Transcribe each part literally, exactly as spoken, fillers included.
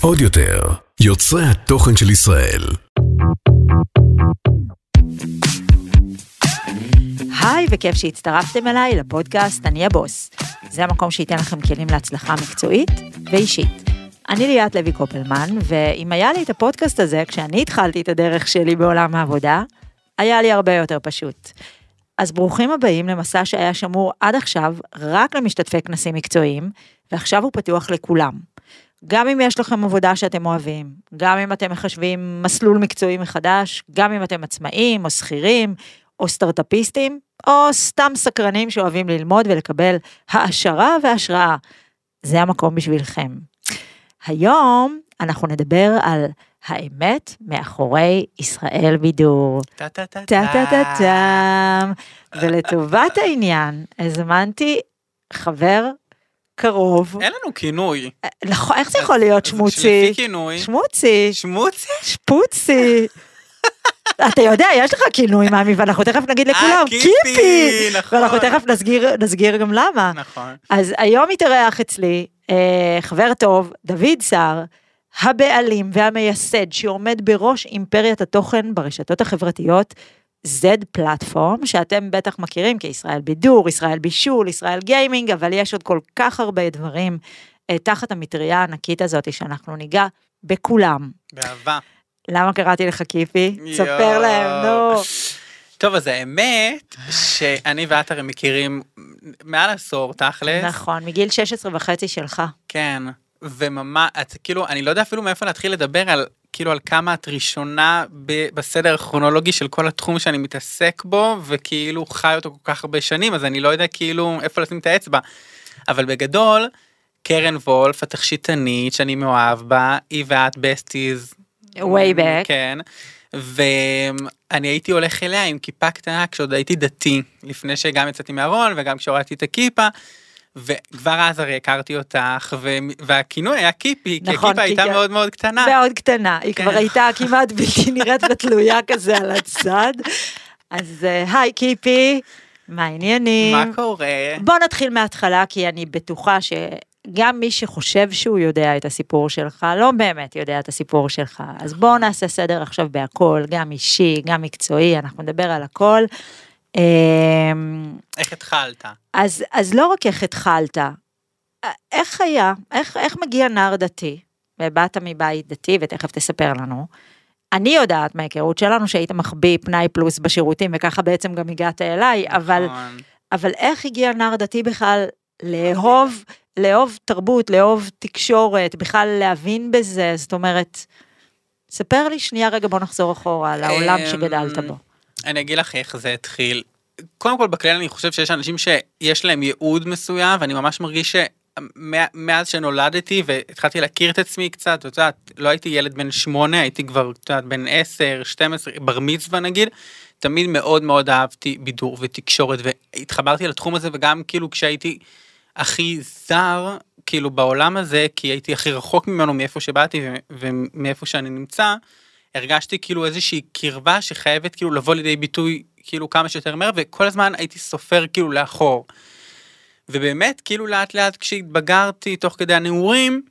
עוד יותר, יוצרי התוכן של ישראל. היי, וכיף שהצטרפתם אליי לפודקאסט אני הבוס. זה המקום שייתן לכם כלים להצלחה מקצועית ואישית. אני ליאת לוי קופלמן, ואם היה לי את הפודקאסט הזה, כשאני התחלתי את הדרך שלי בעולם העבודה, היה לי הרבה יותר פשוט. אז ברוכים הבאים למסע שהיה שמור עד עכשיו רק למשתתפי כנסים מקצועיים, ועכשיו הוא פתוח לכולם. גם אם יש לכם עבודה שאתם אוהבים, גם אם אתם מחשבים מסלול מקצועי מחדש, גם אם אתם עצמאים או שכירים או סטארט-אפיסטים, או סתם סקרנים שאוהבים ללמוד ולקבל העשרה והשראה. זה המקום בשבילכם. היום אנחנו נדבר על האמת מאחורי ישראל בידור. טה-טה-טה-טה-טה-טם. ולטובת העניין, הזמנתי חבר קרוב. אין לנו כינוי. איך זה יכול להיות שמוצי? לפי כינוי. שמוצי. שמוצי? שפוצי. אתה יודע, יש לך כינוי מאמי, ואנחנו תכף נגיד לכולם, קיפי, ואנחנו תכף נסגיר גם למה. נכון. אז היום יתארח אצלי חבר טוב, דוד סער, הבעלים והמייסד שעומד בראש אימפריית התוכן ברשתות החברתיות, Z Platform, שאתם בטח מכירים כישראל בידור, ישראל בישול, ישראל גיימינג, אבל יש עוד כל כך הרבה דברים תחת המטריה הענקית הזאת שאנחנו ניגע בכולם. באהבה. למה קראתי לך קיפי? תספר להם, נו. טוב, אז האמת שאני ואת הרי מכירים מעל עשור, תכלס. נכון, מגיל שש עשרה וחצי שלך. כן, וממש, כאילו, אני לא יודע אפילו מאיפה להתחיל לדבר על, כאילו, על כמה את ראשונה בסדר הכרונולוגי של כל התחום שאני מתעסק בו, וכאילו חי אותו כל כך הרבה שנים, אז אני לא יודע כאילו איפה לשים את האצבע. אבל בגדול, קרן וולף, התכשיטנית שאני מאוהב בה, היא ואת בסטיז. way back. כן, ואני הייתי הולך אליה עם כיפה קטנה, כשעוד הייתי דתי, לפני שגם יצאתי מהארון, וגם כשהורדתי את הכיפה, וכבר אז הרי הכרתי אותך, והכינוי היה קיפי, כי הכיפה הייתה מאוד מאוד קטנה. מאוד קטנה, היא כבר הייתה כמעט בלתי נראית ותלויה כזה על הצד. אז היי קיפי, מה העניינים? מה קורה? בוא נתחיל מההתחלה, כי אני בטוחה ש... גם מי שחושב שהוא יודע את הסיפור שלך, לא באמת יודע את הסיפור שלך. אז בואו נעשה סדר עכשיו בהכל, גם אישי, גם מקצועי, אנחנו נדבר על הכל. איך התחלת? אז, אז לא רק איך התחלת, איך היה, איך, איך מגיע נער דתי, ובאת מבית דתי, ותכף תספר לנו, אני יודעת מההיכרות שלנו, שהיית מחביא פנאי פלוס בשירותים, וככה בעצם גם הגעת אליי, אבל, אבל איך הגיע נער דתי בכלל לאהוב, לאהוב תרבות, לאהוב תקשורת, בכלל להבין בזה, זאת אומרת, ספר לי שנייה רגע, בוא נחזור אחורה, על העולם שגדלת בו. אני אגיד לך איך זה התחיל. קודם כל, בכלל אני חושב שיש אנשים שיש להם ייעוד מסוים, ואני ממש מרגיש שמאז שנולדתי, והתחלתי להכיר את עצמי קצת, את יודעת, לא הייתי ילד בן שמונה, הייתי כבר, את יודעת, בן עשר, שתים עשרה, בר מצווה נגיד, תמיד מאוד מאוד אהבתי בידור ותקשורת, והתחברתי לתחום הזה, וגם כאילו כשהייתי הכי זר, כאילו בעולם הזה, כי הייתי הכי רחוק ממנו, מאיפה שבאתי ו- ומאיפה שאני נמצא, הרגשתי כאילו איזושהי קרבה שחייבת כאילו לבוא לידי ביטוי כאילו כמה שיותר מהר, וכל הזמן הייתי סופר כאילו לאחור. ובאמת כאילו לאט לאט כשהתבגרתי תוך כדי הנעורים,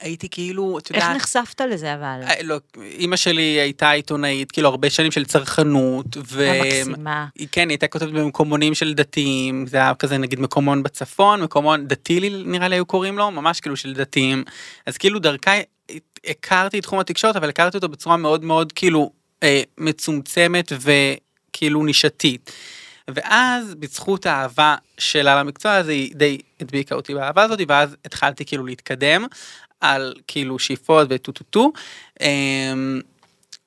הייתי כאילו, את יודעת... איך נחשפת לזה אבל? לא, אמא שלי הייתה עיתונאית, כאילו הרבה שנים של צרכנות, ו... המקסימה. כן, היא הייתה כותבת במקומונים של דתיים, זה היה כזה נגיד מקומון בצפון, מקומון דתי נראה לי היו קוראים לו, ממש כאילו של דתיים, אז כאילו דרכה הכרתי את תחום התקשורת, אבל הכרתי אותו בצורה מאוד מאוד כאילו מצומצמת וכאילו נישתית. ואז בזכות האהבה שלה למקצוע הזה, היא די הדביקה אותי באהבה הזאת, ואז התחלתי כאילו להתקדם, על כאילו שאיפות וטוטוטו,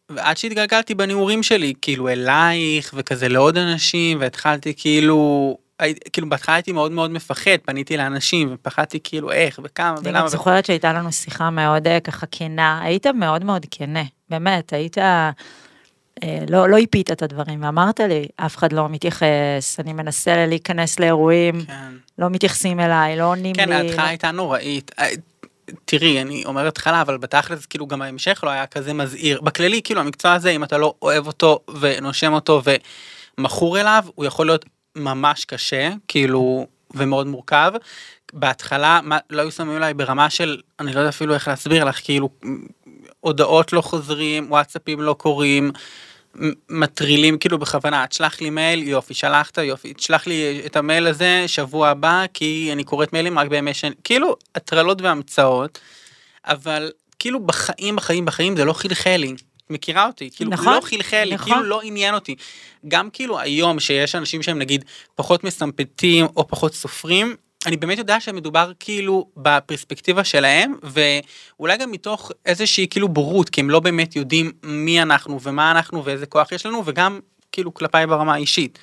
ועד שהתגלגלתי בניעורים שלי, כאילו אלייך וכזה לעוד אנשים, והתחלתי כאילו, כאילו בהתחלה הייתי מאוד מאוד מפחד, פניתי לאנשים ופחדתי כאילו איך וכמה ולמה. אני גם זוכרת שהייתה לנו שיחה מאוד ככה כנה, היית מאוד מאוד כנה, באמת, היית... לא היפית את הדברים, ואמרת לי, אף אחד לא מתייחס, אני מנסה להיכנס לאירועים, לא מתייחסים אליי, לא עונים לי. כן, ההתחלה הייתה נוראית. תראי, אני אומרת התחלה, אבל בתכלס, כאילו גם ההמשך לא היה כזה מזהיר. בכללי, כאילו, המקצוע הזה, אם אתה לא אוהב אותו ונושם אותו ומחור אליו, הוא יכול להיות ממש קשה, כאילו, ומאוד מורכב. בהתחלה לא היו שמים אליי ברמה של, אני לא יודע אפילו איך להסביר לך, כאילו הודעות לא חוזרים, וואטסאפים לא קוראים, מטרילים כאילו בכוונה, תשלח לי מייל, יופי, שלחת, יופי, תשלח לי את המייל הזה שבוע הבא, כי אני קוראת מיילים רק בימי שני, כאילו הטרלות והמצאות, אבל כאילו בחיים, בחיים, בחיים זה לא חלחל לי, מכירה אותי, כאילו נכון, לא חלחל לי, נכון. כאילו לא עניין אותי, גם כאילו היום שיש אנשים שהם נגיד פחות מסמפתים או פחות סופרים, אני באמת יודע שמדובר כאילו בפרספקטיבה שלהם, ואולי גם מתוך איזושהי כאילו בורות, כי הם לא באמת יודעים מי אנחנו ומה אנחנו ואיזה כוח יש לנו, וגם כאילו כלפיי ברמה האישית.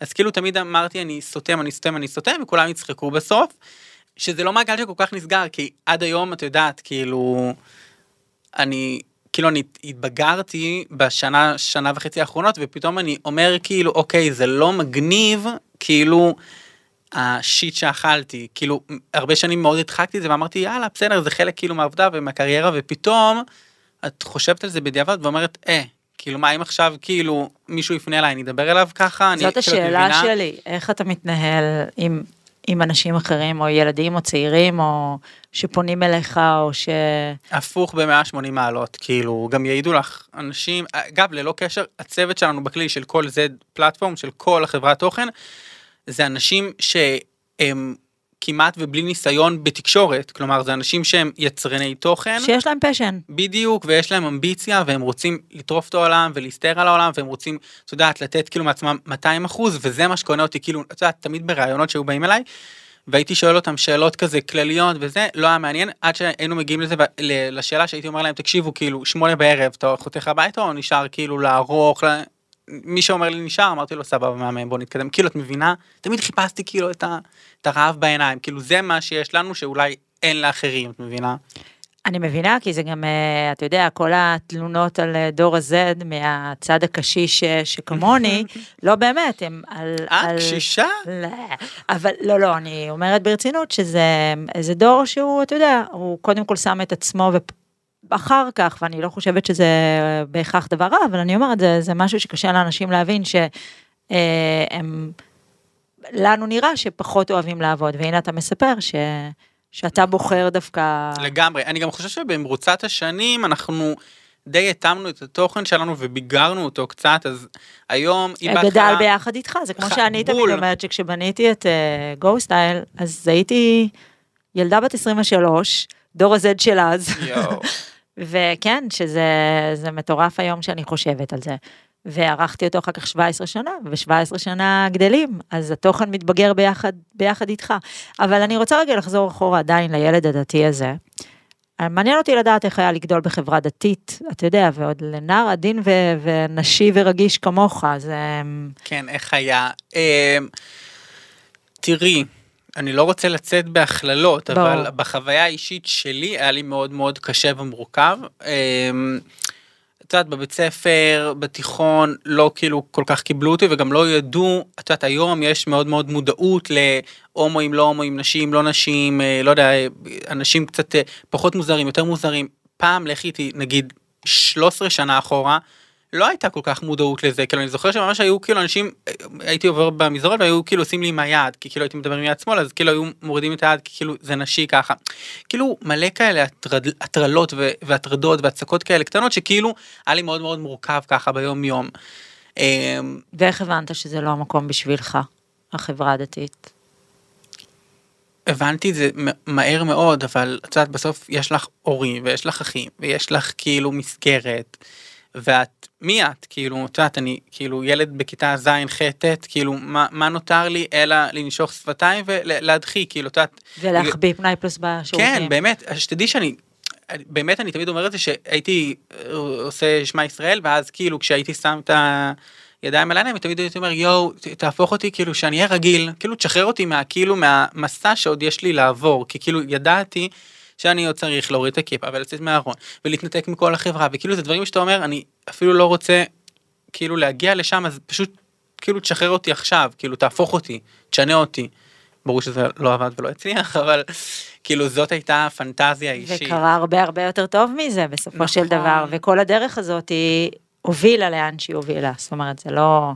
אז כאילו תמיד אמרתי, אני סותם, אני סותם, אני סותם, וכולם יצחקו בסוף, שזה לא מעגל שכל כך נסגר, כי עד היום את יודעת, כאילו, אני... כאילו אני התבגרתי בשנה, שנה וחצי האחרונות, ופתאום אני אומר כאילו, אוקיי, זה לא מגניב, כאילו, השיט שאכלתי, כאילו, הרבה שנים מאוד הדחקתי את זה, ואמרתי, יאללה, בסדר, זה חלק כאילו מהעבודה ומהקריירה, ופתאום, את חושבת על זה בדיעבד, ואומרת, אה, כאילו, מה אם עכשיו, כאילו, מישהו יפנה אליי, אני אדבר אליו ככה, אני, זאת השאלה כאילו, שלי, איך אתה מתנהל עם, עם אנשים אחרים, או ילדים, או צעירים, או שפונים אליך, או ש... הפוך ב-מאה ושמונים מעלות, כאילו, גם יעידו לך אנשים, אגב, ללא קשר, הצוות שלנו בכלי של כל Z Platform, של כל החברת תוכן, זה אנשים שהם כמעט ובלי ניסיון בתקשורת, כלומר, זה אנשים שהם יצרני תוכן. שיש להם פשן. בדיוק, ויש להם אמביציה, והם רוצים לטרוף את העולם, ולהסתער על העולם, והם רוצים, אתה יודעת, לתת כאילו מעצמם מאתיים אחוז, וזה מה שקונה אותי, כאילו, אתה יודעת, תמיד ברעיונות שהיו באים אליי, והייתי שואל אותם שאלות כזה כלליות, וזה לא היה מעניין, עד שהיינו מגיעים לזה, לשאלה שהייתי אומר להם, תקשיבו, כאילו, שמונה בערב, אתה חותך הביתה, או נשאר, כאילו, לערוך, מי שאומר לי נשאר, אמרתי לו, סבבה, מאמן, בוא נתקדם. כאילו, את מבינה? תמיד חיפשתי, כאילו, את ה, את הרעב בעיניים. כאילו, זה מה שיש לנו שאולי אין לאחרים, את מבינה? אני מבינה, כי זה גם, אתה יודע, כל התלונות על דור ה-Z, מהצד הקשיש שכמוני, לא באמת, הם על... אה, קשישה? לא, אבל לא, לא, אני אומרת ברצינות שזה, זה דור שהוא, אתה יודע, הוא קודם כל שם את עצמו ופ... אחר כך, ואני לא חושבת שזה בהכרח דבר רע, אבל אני אומרת, זה, זה משהו שקשה לאנשים להבין, שהם, לנו נראה שפחות אוהבים לעבוד, והנה אתה מספר ש, שאתה בוחר דווקא... לגמרי, אני גם חושב שבמרוצת השנים, אנחנו די התאמנו את התוכן שלנו, וביגרנו אותו קצת, אז היום... גדל ביחד איתך, זה כמו שאני תמיד אומרת, שכשבניתי את גוסטייל, אז הייתי ילדה בת עשרים ושלוש, דור ה-Z של אז. וכן, שזה מטורף היום שאני חושבת על זה. וערכתי אותו אחר כך שבע עשרה שנה, ו-שבע עשרה שנה גדלים, אז התוכן מתבגר ביחד, ביחד איתך. אבל אני רוצה רגע לחזור אחורה עדיין לילד הדתי הזה. מעניין אותי לדעת איך היה לגדול בחברה דתית, אתה יודע, ועוד לנער עדין ו- ונשי ורגיש כמוך, אז... כן, איך היה? תראי, אני לא רוצה לצאת בהכללות, אבל בחוויה האישית שלי, היה לי מאוד מאוד קשה ומורכב. את יודעת, בבית ספר, בתיכון, לא כאילו כל כך קיבלו אותי, וגם לא ידעו, את יודעת, היום יש מאוד מאוד מודעות להומואים, לא הומואים, נשים, לא נשים, לא יודע, אנשים קצת פחות מוזרים, יותר מוזרים. פעם לכיתי, נגיד, שלוש עשרה שנה אחורה, לא הייתה כל כך מודעות לזה, כאילו אני זוכר שממש היו כאילו אנשים, הייתי עובר במזרון והיו כאילו עושים לי עם היד, כי כאילו הייתי מדבר עם יד שמאל, אז כאילו היו מורידים את היד, כי כאילו זה נשי ככה. כאילו מלא כאלה הטרלות והטרדות והצקות כאלה קטנות, שכאילו היה לי מאוד מאוד מורכב ככה ביום יום. ואיך הבנת שזה לא המקום בשבילך, החברה הדתית? הבנתי את זה מהר מאוד, אבל את יודעת בסוף יש לך הורים, ויש לך אחים, ויש לך כאילו מסגרת, ואת, מי את? כאילו, את יודעת, אני, כאילו, ילד בכיתה זין, חטת, כאילו, מה, מה נותר לי, אלא לנשוך שפתיים ולהדחי, כאילו, את יודעת... ולהחביא פנאי פלוס בשירותים. כן, באמת, שתדעי שאני, באמת אני תמיד אומרת זה שהייתי עושה שמע ישראל, ואז כאילו, כשהייתי שם את הידיים על העיניים, תמיד הייתי אומר, יואו, תהפוך אותי, כאילו, שאני אהיה רגיל, כאילו, תשחרר אותי מה, כאילו, מהמסע שעוד יש לי לעבור, כי כאילו, ידעתי, שאני עוד צריך להוריד את הכיפה ולצאת מהארון, ולהתנתק מכל החברה, וכאילו זה דברים שאתה אומר, אני אפילו לא רוצה כאילו להגיע לשם, אז פשוט כאילו תשחרר אותי עכשיו, כאילו תהפוך אותי, תשנה אותי. ברור שזה לא עבד ולא הצליח, אבל כאילו זאת הייתה פנטזיה אישית. וקרה הרבה הרבה יותר טוב מזה בסופו נכון. של דבר, וכל הדרך הזאת היא הובילה לאן שהיא הובילה, זאת אומרת זה לא...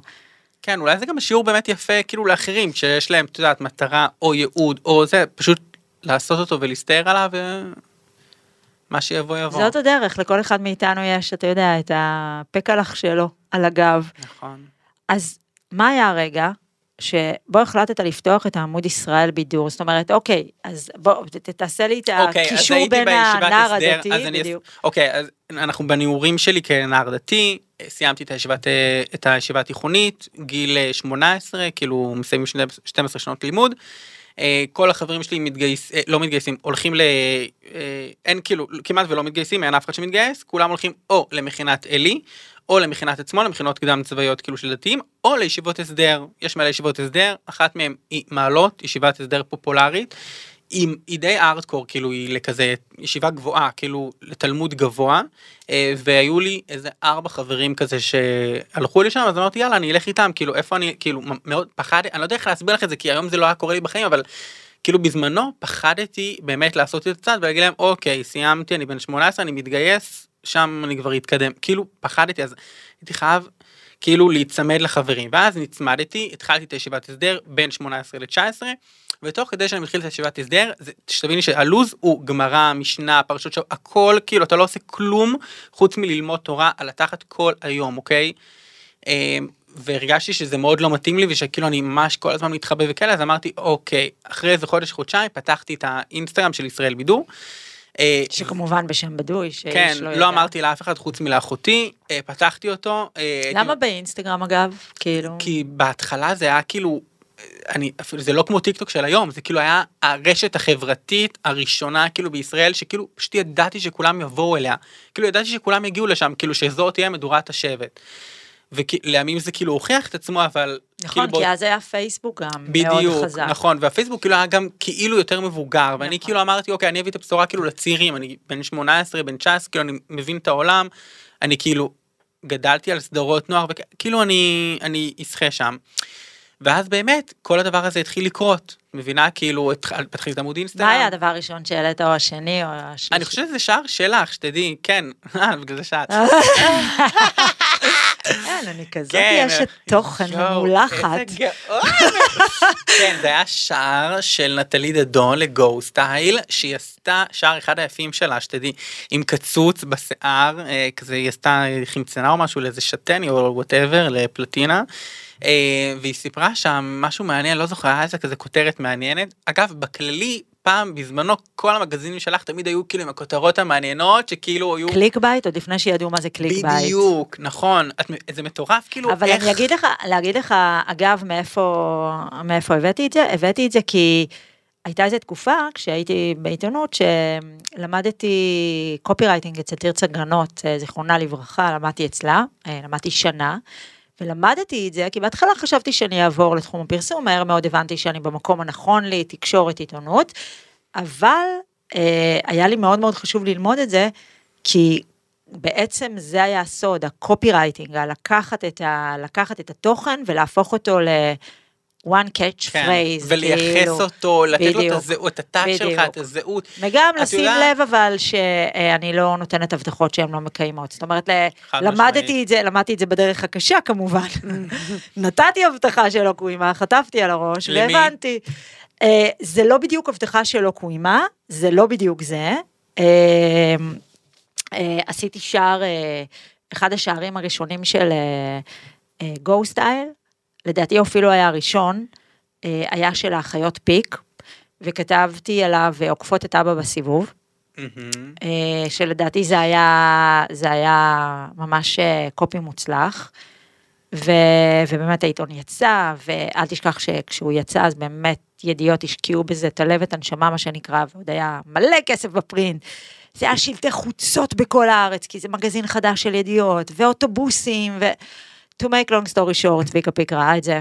כן, אולי זה גם שיעור באמת יפה, כאילו לאחרים, שיש להם, תדעת, מטרה או ייעוד או זה, פשוט לעשות אותו ולהסתער עליו, ומה שיבוא יבוא. זאת הדרך, לכל אחד מאיתנו יש, אתה יודע, את הפקלח שלו על הגב. נכון. אז מה היה הרגע שבו החלטת לפתוח את העמוד ישראל בידור? זאת אומרת, אוקיי, אז בוא, תעשה לי את הקישור בין הנער הדתי, בדיוק. אוקיי, אז אנחנו בניעורים שלי כנער דתי, סיימתי את הישיבת, את הישיבה התיכונית, גיל שמונה עשרה, כאילו מסיימים שתים עשרה שנות לימוד, כל החברים שלי מתגייס, לא מתגייסים, הולכים ל... אין כאילו, כמעט ולא מתגייסים, אין אף אחד שמתגייס, כולם הולכים או למכינת אלי, או למכינת עצמו, למכינות קדם צבאיות כאילו של דתיים, או לישיבות הסדר, יש מלא ישיבות הסדר, אחת מהן היא מעלות, ישיבת הסדר פופולרית, עם, היא די ארדקור, כאילו היא לכזה ישיבה גבוהה, כאילו לתלמוד גבוה, והיו לי איזה ארבע חברים כזה שהלכו לי שם, אז אמרתי יאללה אני אלך איתם, כאילו איפה אני, כאילו מאוד פחד, אני לא יודע איך להסביר לך את זה, כי היום זה לא היה קורה לי בחיים, אבל כאילו בזמנו פחדתי באמת לעשות את הצד, ולהגיד להם אוקיי, סיימתי, אני בן שמונה עשרה, אני מתגייס, שם אני כבר אתקדם, כאילו פחדתי, אז הייתי חייב כאילו להצמד לחברים, ואז נצמדתי, התחלתי את הישיבת הסדר בין שמונה עשרה לתשע עשרה, ותוך כדי שאני מתחיל את הישיבת הסדר, שתביני שהלוז הוא גמרא, משנה, פרשות, הכל, כאילו אתה לא עושה כלום, חוץ מללמוד תורה על התחת כל היום, אוקיי? והרגשתי שזה מאוד לא מתאים לי, ושכאילו אני ממש כל הזמן מתחבא וכאלה, אז אמרתי, אוקיי, אחרי איזה חודש, חודשיים, פתחתי את האינסטגרם של ישראל בידור, שכמובן בשם בדוי, כן, לא אמרתי לאף אחד חוץ מלאחותי, פתחתי אותו. למה באינסטגרם אגב? כי בהתחלה זה היה כאילו, זה לא כמו טיק טוק של היום, זה כאילו היה הרשת החברתית הראשונה כאילו בישראל, שכאילו פשוט ידעתי שכולם יבואו אליה, כאילו ידעתי שכולם יגיעו לשם, כאילו שזאת תהיה מדורת השבט. ולעמים זה כאילו הוכיח את עצמו, אבל... נכון, כי אז היה פייסבוק גם מאוד חזק. בדיוק, נכון, והפייסבוק כאילו היה גם כאילו יותר מבוגר, ואני כאילו אמרתי, אוקיי, אני אביא את הבשורה כאילו לצעירים, אני בן שמונה עשרה, בן תשע עשרה, כאילו אני מבין את העולם, אני כאילו גדלתי על סדרות נוער, וכאילו אני אשחה שם. ואז באמת, כל הדבר הזה התחיל לקרות, מבינה, כאילו, התחיל את עמוד אינסטגרם. מה היה הדבר הראשון שהעלית, או השני, או השלישי? אני חושבת שזה שער שלך, שתדעי, כן, בגלל זה שעת. אין, אני כזאת יש את תוכן מולחת. כן, זה היה שער של נטלי דדון לגו סטייל, שהיא עשתה שער אחד היפים שלה, שתדעי, עם קצוץ בשיער, כזה היא עשתה חמצנה או משהו, לאיזה שטני או whatever, לפלטינה, והיא סיפרה שם משהו מעניין, לא זוכר, היה איזה כזה כותרת מעניינת, אגב, בכללי, פעם בזמנו כל המגזינים שלך תמיד היו כאילו עם הכותרות המעניינות שכאילו היו... קליק בייט, עוד לפני שידעו מה זה קליק בייט. בדיוק, נכון, זה מטורף כאילו איך... אבל אני אגיד לך, להגיד לך אגב מאיפה, מאיפה הבאתי את זה, הבאתי את זה כי הייתה איזו תקופה כשהייתי בעיתונות שלמדתי קופי רייטינג אצל תרצה גרנות, זיכרונה לברכה, למדתי אצלה, למדתי שנה, ולמדתי את זה, כי בהתחלה חשבתי שאני אעבור לתחום הפרסום, מהר מאוד הבנתי שאני במקום הנכון לי, תקשורת עיתונות, אבל אה, היה לי מאוד מאוד חשוב ללמוד את זה, כי בעצם זה היה הסוד, הקופי רייטינג, לקחת את, ה, לקחת את התוכן ולהפוך אותו ל... one catch phrase. ולייחס אותו, לתת לו את התת שלך, את הזהות. וגם לשים לב אבל שאני לא נותנת הבטחות שהן לא מקיימות. זאת אומרת, למדתי את זה, למדתי את זה בדרך הקשה כמובן. נתתי הבטחה שלא קוימה, חטפתי על הראש, והבנתי. זה לא בדיוק הבטחה שלא קוימה, זה לא בדיוק זה. עשיתי שער, אחד השערים הראשונים של גו סטייל, לדעתי אפילו היה הראשון, היה של האחיות פיק, וכתבתי עליו עוקפות את אבא בסיבוב, שלדעתי זה היה, זה היה ממש קופי מוצלח, ובאמת העיתון יצא, ואל תשכח שכשהוא יצא, אז באמת ידיעות השקיעו בזה, את הלב את הנשמה מה שנקרא, ועוד היה מלא כסף בפרינט, זה היה שלטי חוצות בכל הארץ, כי זה מגזין חדש של ידיעות, ואוטובוסים, ו... to make long story short, ויקה פיק ראה את זה,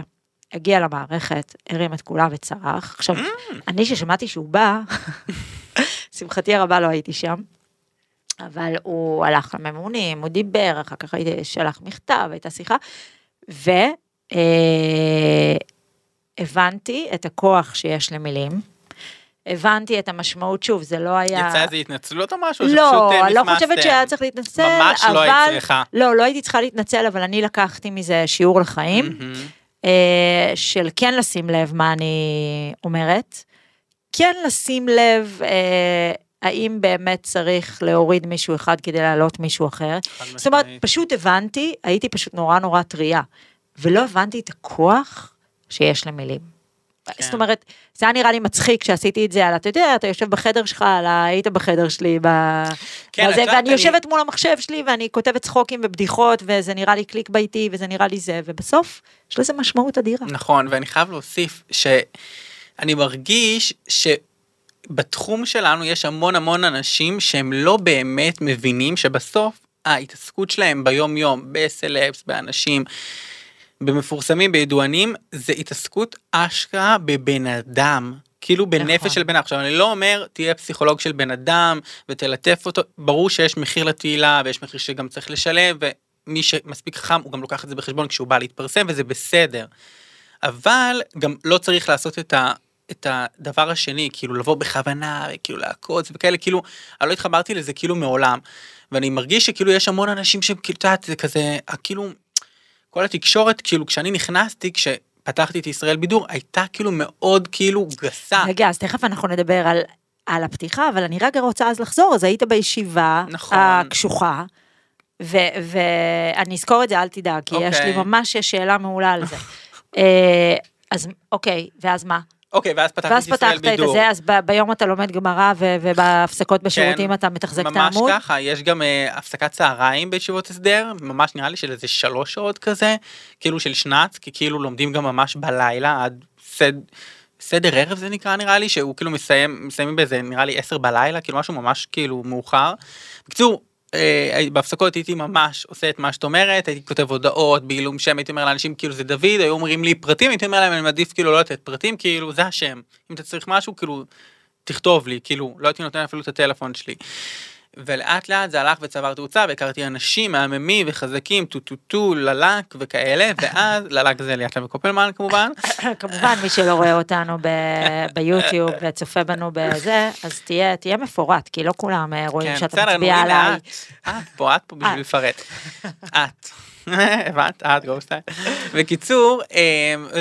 הגיע למערכת, הרים את כולה וצרח, עכשיו, אני ששמעתי שהוא בא, שמחתי הרבה לא הייתי שם, אבל הוא הלך לממונים, הוא דיבר, אחר כך הייתי שלח מכתב, הייתה שיחה, והבנתי את הכוח שיש למילים, הבנתי את המשמעות, שוב, זה לא היה... יצא איזה התנצלות או משהו? לא, אני לא חושבת שהיה צריך להתנצל, ממש אבל... ממש לא היית צריכה. לא, לא הייתי צריכה להתנצל, אבל אני לקחתי מזה שיעור לחיים, של כן לשים לב מה אני אומרת, כן לשים לב האם באמת צריך להוריד מישהו אחד כדי להעלות מישהו אחר. זאת אומרת, פשוט הבנתי, הייתי פשוט נורא נורא טריה, ולא הבנתי את הכוח שיש למילים. זאת אומרת, זה היה נראה לי מצחיק שעשיתי את זה, על אתה יודע, אתה יושב בחדר שלך, על היית בחדר שלי, ואני יושבת מול המחשב שלי, ואני כותבת צחוקים ובדיחות, וזה נראה לי קליק ביתי, וזה נראה לי זה, ובסוף, יש לזה משמעות אדירה. נכון, ואני חייב להוסיף, שאני מרגיש ש... בתחום שלנו יש המון המון אנשים שהם לא באמת מבינים שבסוף ההתעסקות שלהם ביום יום, בסלאפס, באנשים, במפורסמים, בידוענים, זה התעסקות אשכרה בבן אדם, כאילו בנפש של בן אדם. עכשיו אני לא אומר תהיה פסיכולוג של בן אדם ותלטף אותו, ברור שיש מחיר לתהילה ויש מחיר שגם צריך לשלם, ומי שמספיק חכם הוא גם לוקח את זה בחשבון כשהוא בא להתפרסם וזה בסדר, אבל גם לא צריך לעשות את ה... את הדבר השני, כאילו לבוא בכוונה, כאילו לעקוץ וכאלה, כאילו, אני לא התחברתי לזה כאילו מעולם, ואני מרגיש שכאילו יש המון אנשים שהם כאילו, זה כזה, כאילו, כל התקשורת, כאילו כשאני נכנסתי, כשפתחתי את ישראל בידור, הייתה כאילו מאוד כאילו גסה. רגע, אז תכף אנחנו נדבר על, על הפתיחה, אבל אני רגע רוצה אז לחזור, אז היית בישיבה, נכון. הקשוחה, ואני אזכור את זה, אל תדאג, כי אוקיי. יש לי ממש שאלה מעולה על זה. אז אוקיי, ואז מה? אוקיי, ואז פתחת את ישראל בידור. אז ביום אתה לומד גמרא, ובהפסקות בשירותים אתה מתחזק את העמוד. ממש ככה, יש גם הפסקת צהריים בישיבות הסדר, ממש נראה לי של איזה שלוש שעות כזה, כאילו של שנץ, כי כאילו לומדים גם ממש בלילה, עד סדר ערב זה נקרא נראה לי, שהוא כאילו מסיימים באיזה נראה לי עשר בלילה, כאילו משהו ממש כאילו מאוחר. בקיצור, בהפסקות הייתי ממש עושה את מה שאת אומרת, הייתי כותב הודעות, בעילום שם, הייתי אומר לאנשים כאילו זה דוד, היו אומרים לי פרטים, הייתי אומר להם אני מעדיף כאילו לא לתת פרטים, כאילו זה השם, אם אתה צריך משהו כאילו תכתוב לי, כאילו לא הייתי נותן אפילו את הטלפון שלי, ולאט לאט זה הלך וצבר תאוצה, והכרתי אנשים מהממים וחזקים, טוטוטו, ללק וכאלה, ואז ללק זה ליאת וקופלמן כמובן. כמובן, מי שלא רואה אותנו ביוטיוב וצופה בנו בזה, אז תהיה מפורט, כי לא כולם רואים שאתה מצביע עליי. את פה, את פה בשביל לפרט. את. הבנת? את גוסטיין. בקיצור,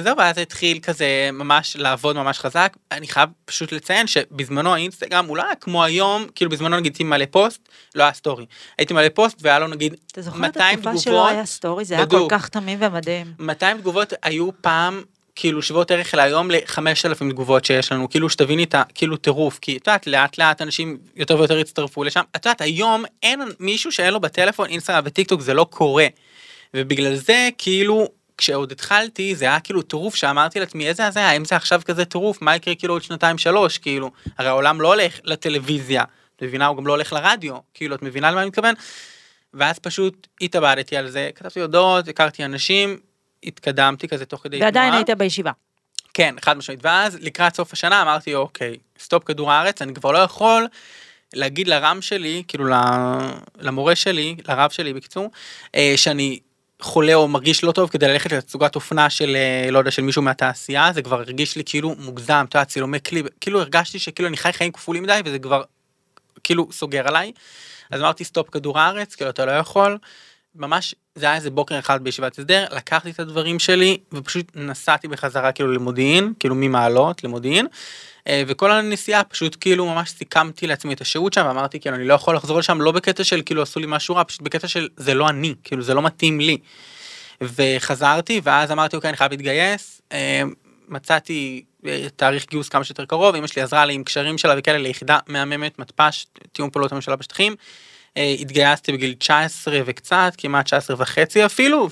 זהו, ואז התחיל כזה ממש לעבוד ממש חזק. אני חייב פשוט לציין שבזמנו האינסטגרם אולי כמו היום, כאילו בזמנו נגיד הייתי מלא פוסט, לא היה סטורי. הייתי מלא פוסט והיה לו נגיד מאתיים תגובות. אתה זוכר את התקופה שלא היה סטורי? זה היה כל כך תמים ומדהים. מאתיים תגובות היו פעם, כאילו שוות ערך להיום ל-חמשת אלפים תגובות שיש לנו, כאילו שתביני את הטירוף, כי את יודעת, לאט לאט אנשים יותר ויותר הצטרפו לשם. את יודעת, היום אין מישהו שאין לו בטלפון, אינסטגרם וטיקטוק, זה לא קורה. ובגלל זה, כאילו, כשעוד התחלתי, זה היה כאילו טירוף, שאמרתי לעצמי, איזה זה היה, אם זה עכשיו כזה טירוף, מה יקרה כאילו עוד שנתיים שלוש, כאילו, הרי העולם לא הולך לטלוויזיה, את מבינה, הוא גם לא הולך לרדיו, כאילו, את מבינה למה אני מתכוון, ואז פשוט התאבדתי על זה, כתבתי הודעות, הכרתי אנשים, התקדמתי כזה תוך כדי תנועה. ועדיין היית בישיבה. כן, חד משמעית, ואז לקראת סוף השנה אמרתי, אוקיי, סטופ כדור הארץ, אני כבר לא יכול להגיד לרם שלי, כאילו, למורה שלי, לרב שלי, בקיצור, שאני חולה או מרגיש לא טוב כדי ללכת לתצוגת אופנה של, לא יודע, של מישהו מהתעשייה, זה כבר הרגיש לי כאילו מוגזם, אתה יודע, צילומי כלי, כאילו הרגשתי שכאילו אני חי חיים כפולים מדי, וזה כבר כאילו סוגר עליי, אז אמרתי סטופ כדור הארץ, כאילו אתה לא יכול, ממש זה היה איזה בוקר אחד בישיבת הסדר, לקחתי את הדברים שלי, ופשוט נסעתי בחזרה כאילו למודיעין, כאילו ממעלות למודיעין, וכל הנסיעה פשוט כאילו ממש סיכמתי לעצמי את השעות שם, ואמרתי כאילו אני לא יכול לחזור לשם, לא בקטע של כאילו עשו לי משהו רע, פשוט בקטע של זה לא אני, כאילו זה לא מתאים לי. וחזרתי, ואז אמרתי אוקיי, אני חייב להתגייס, מצאתי תאריך גיוס כמה שיותר קרוב, אמא שלי עזרה לי עם קשרים שלה וכאלה, ליחידה מהממת, מתפ"ש, תיאום פעולות הממשלה בשטחים, התגייסתי בגיל תשע עשרה וקצת, כמעט תשע עשרה וחצי אפילו,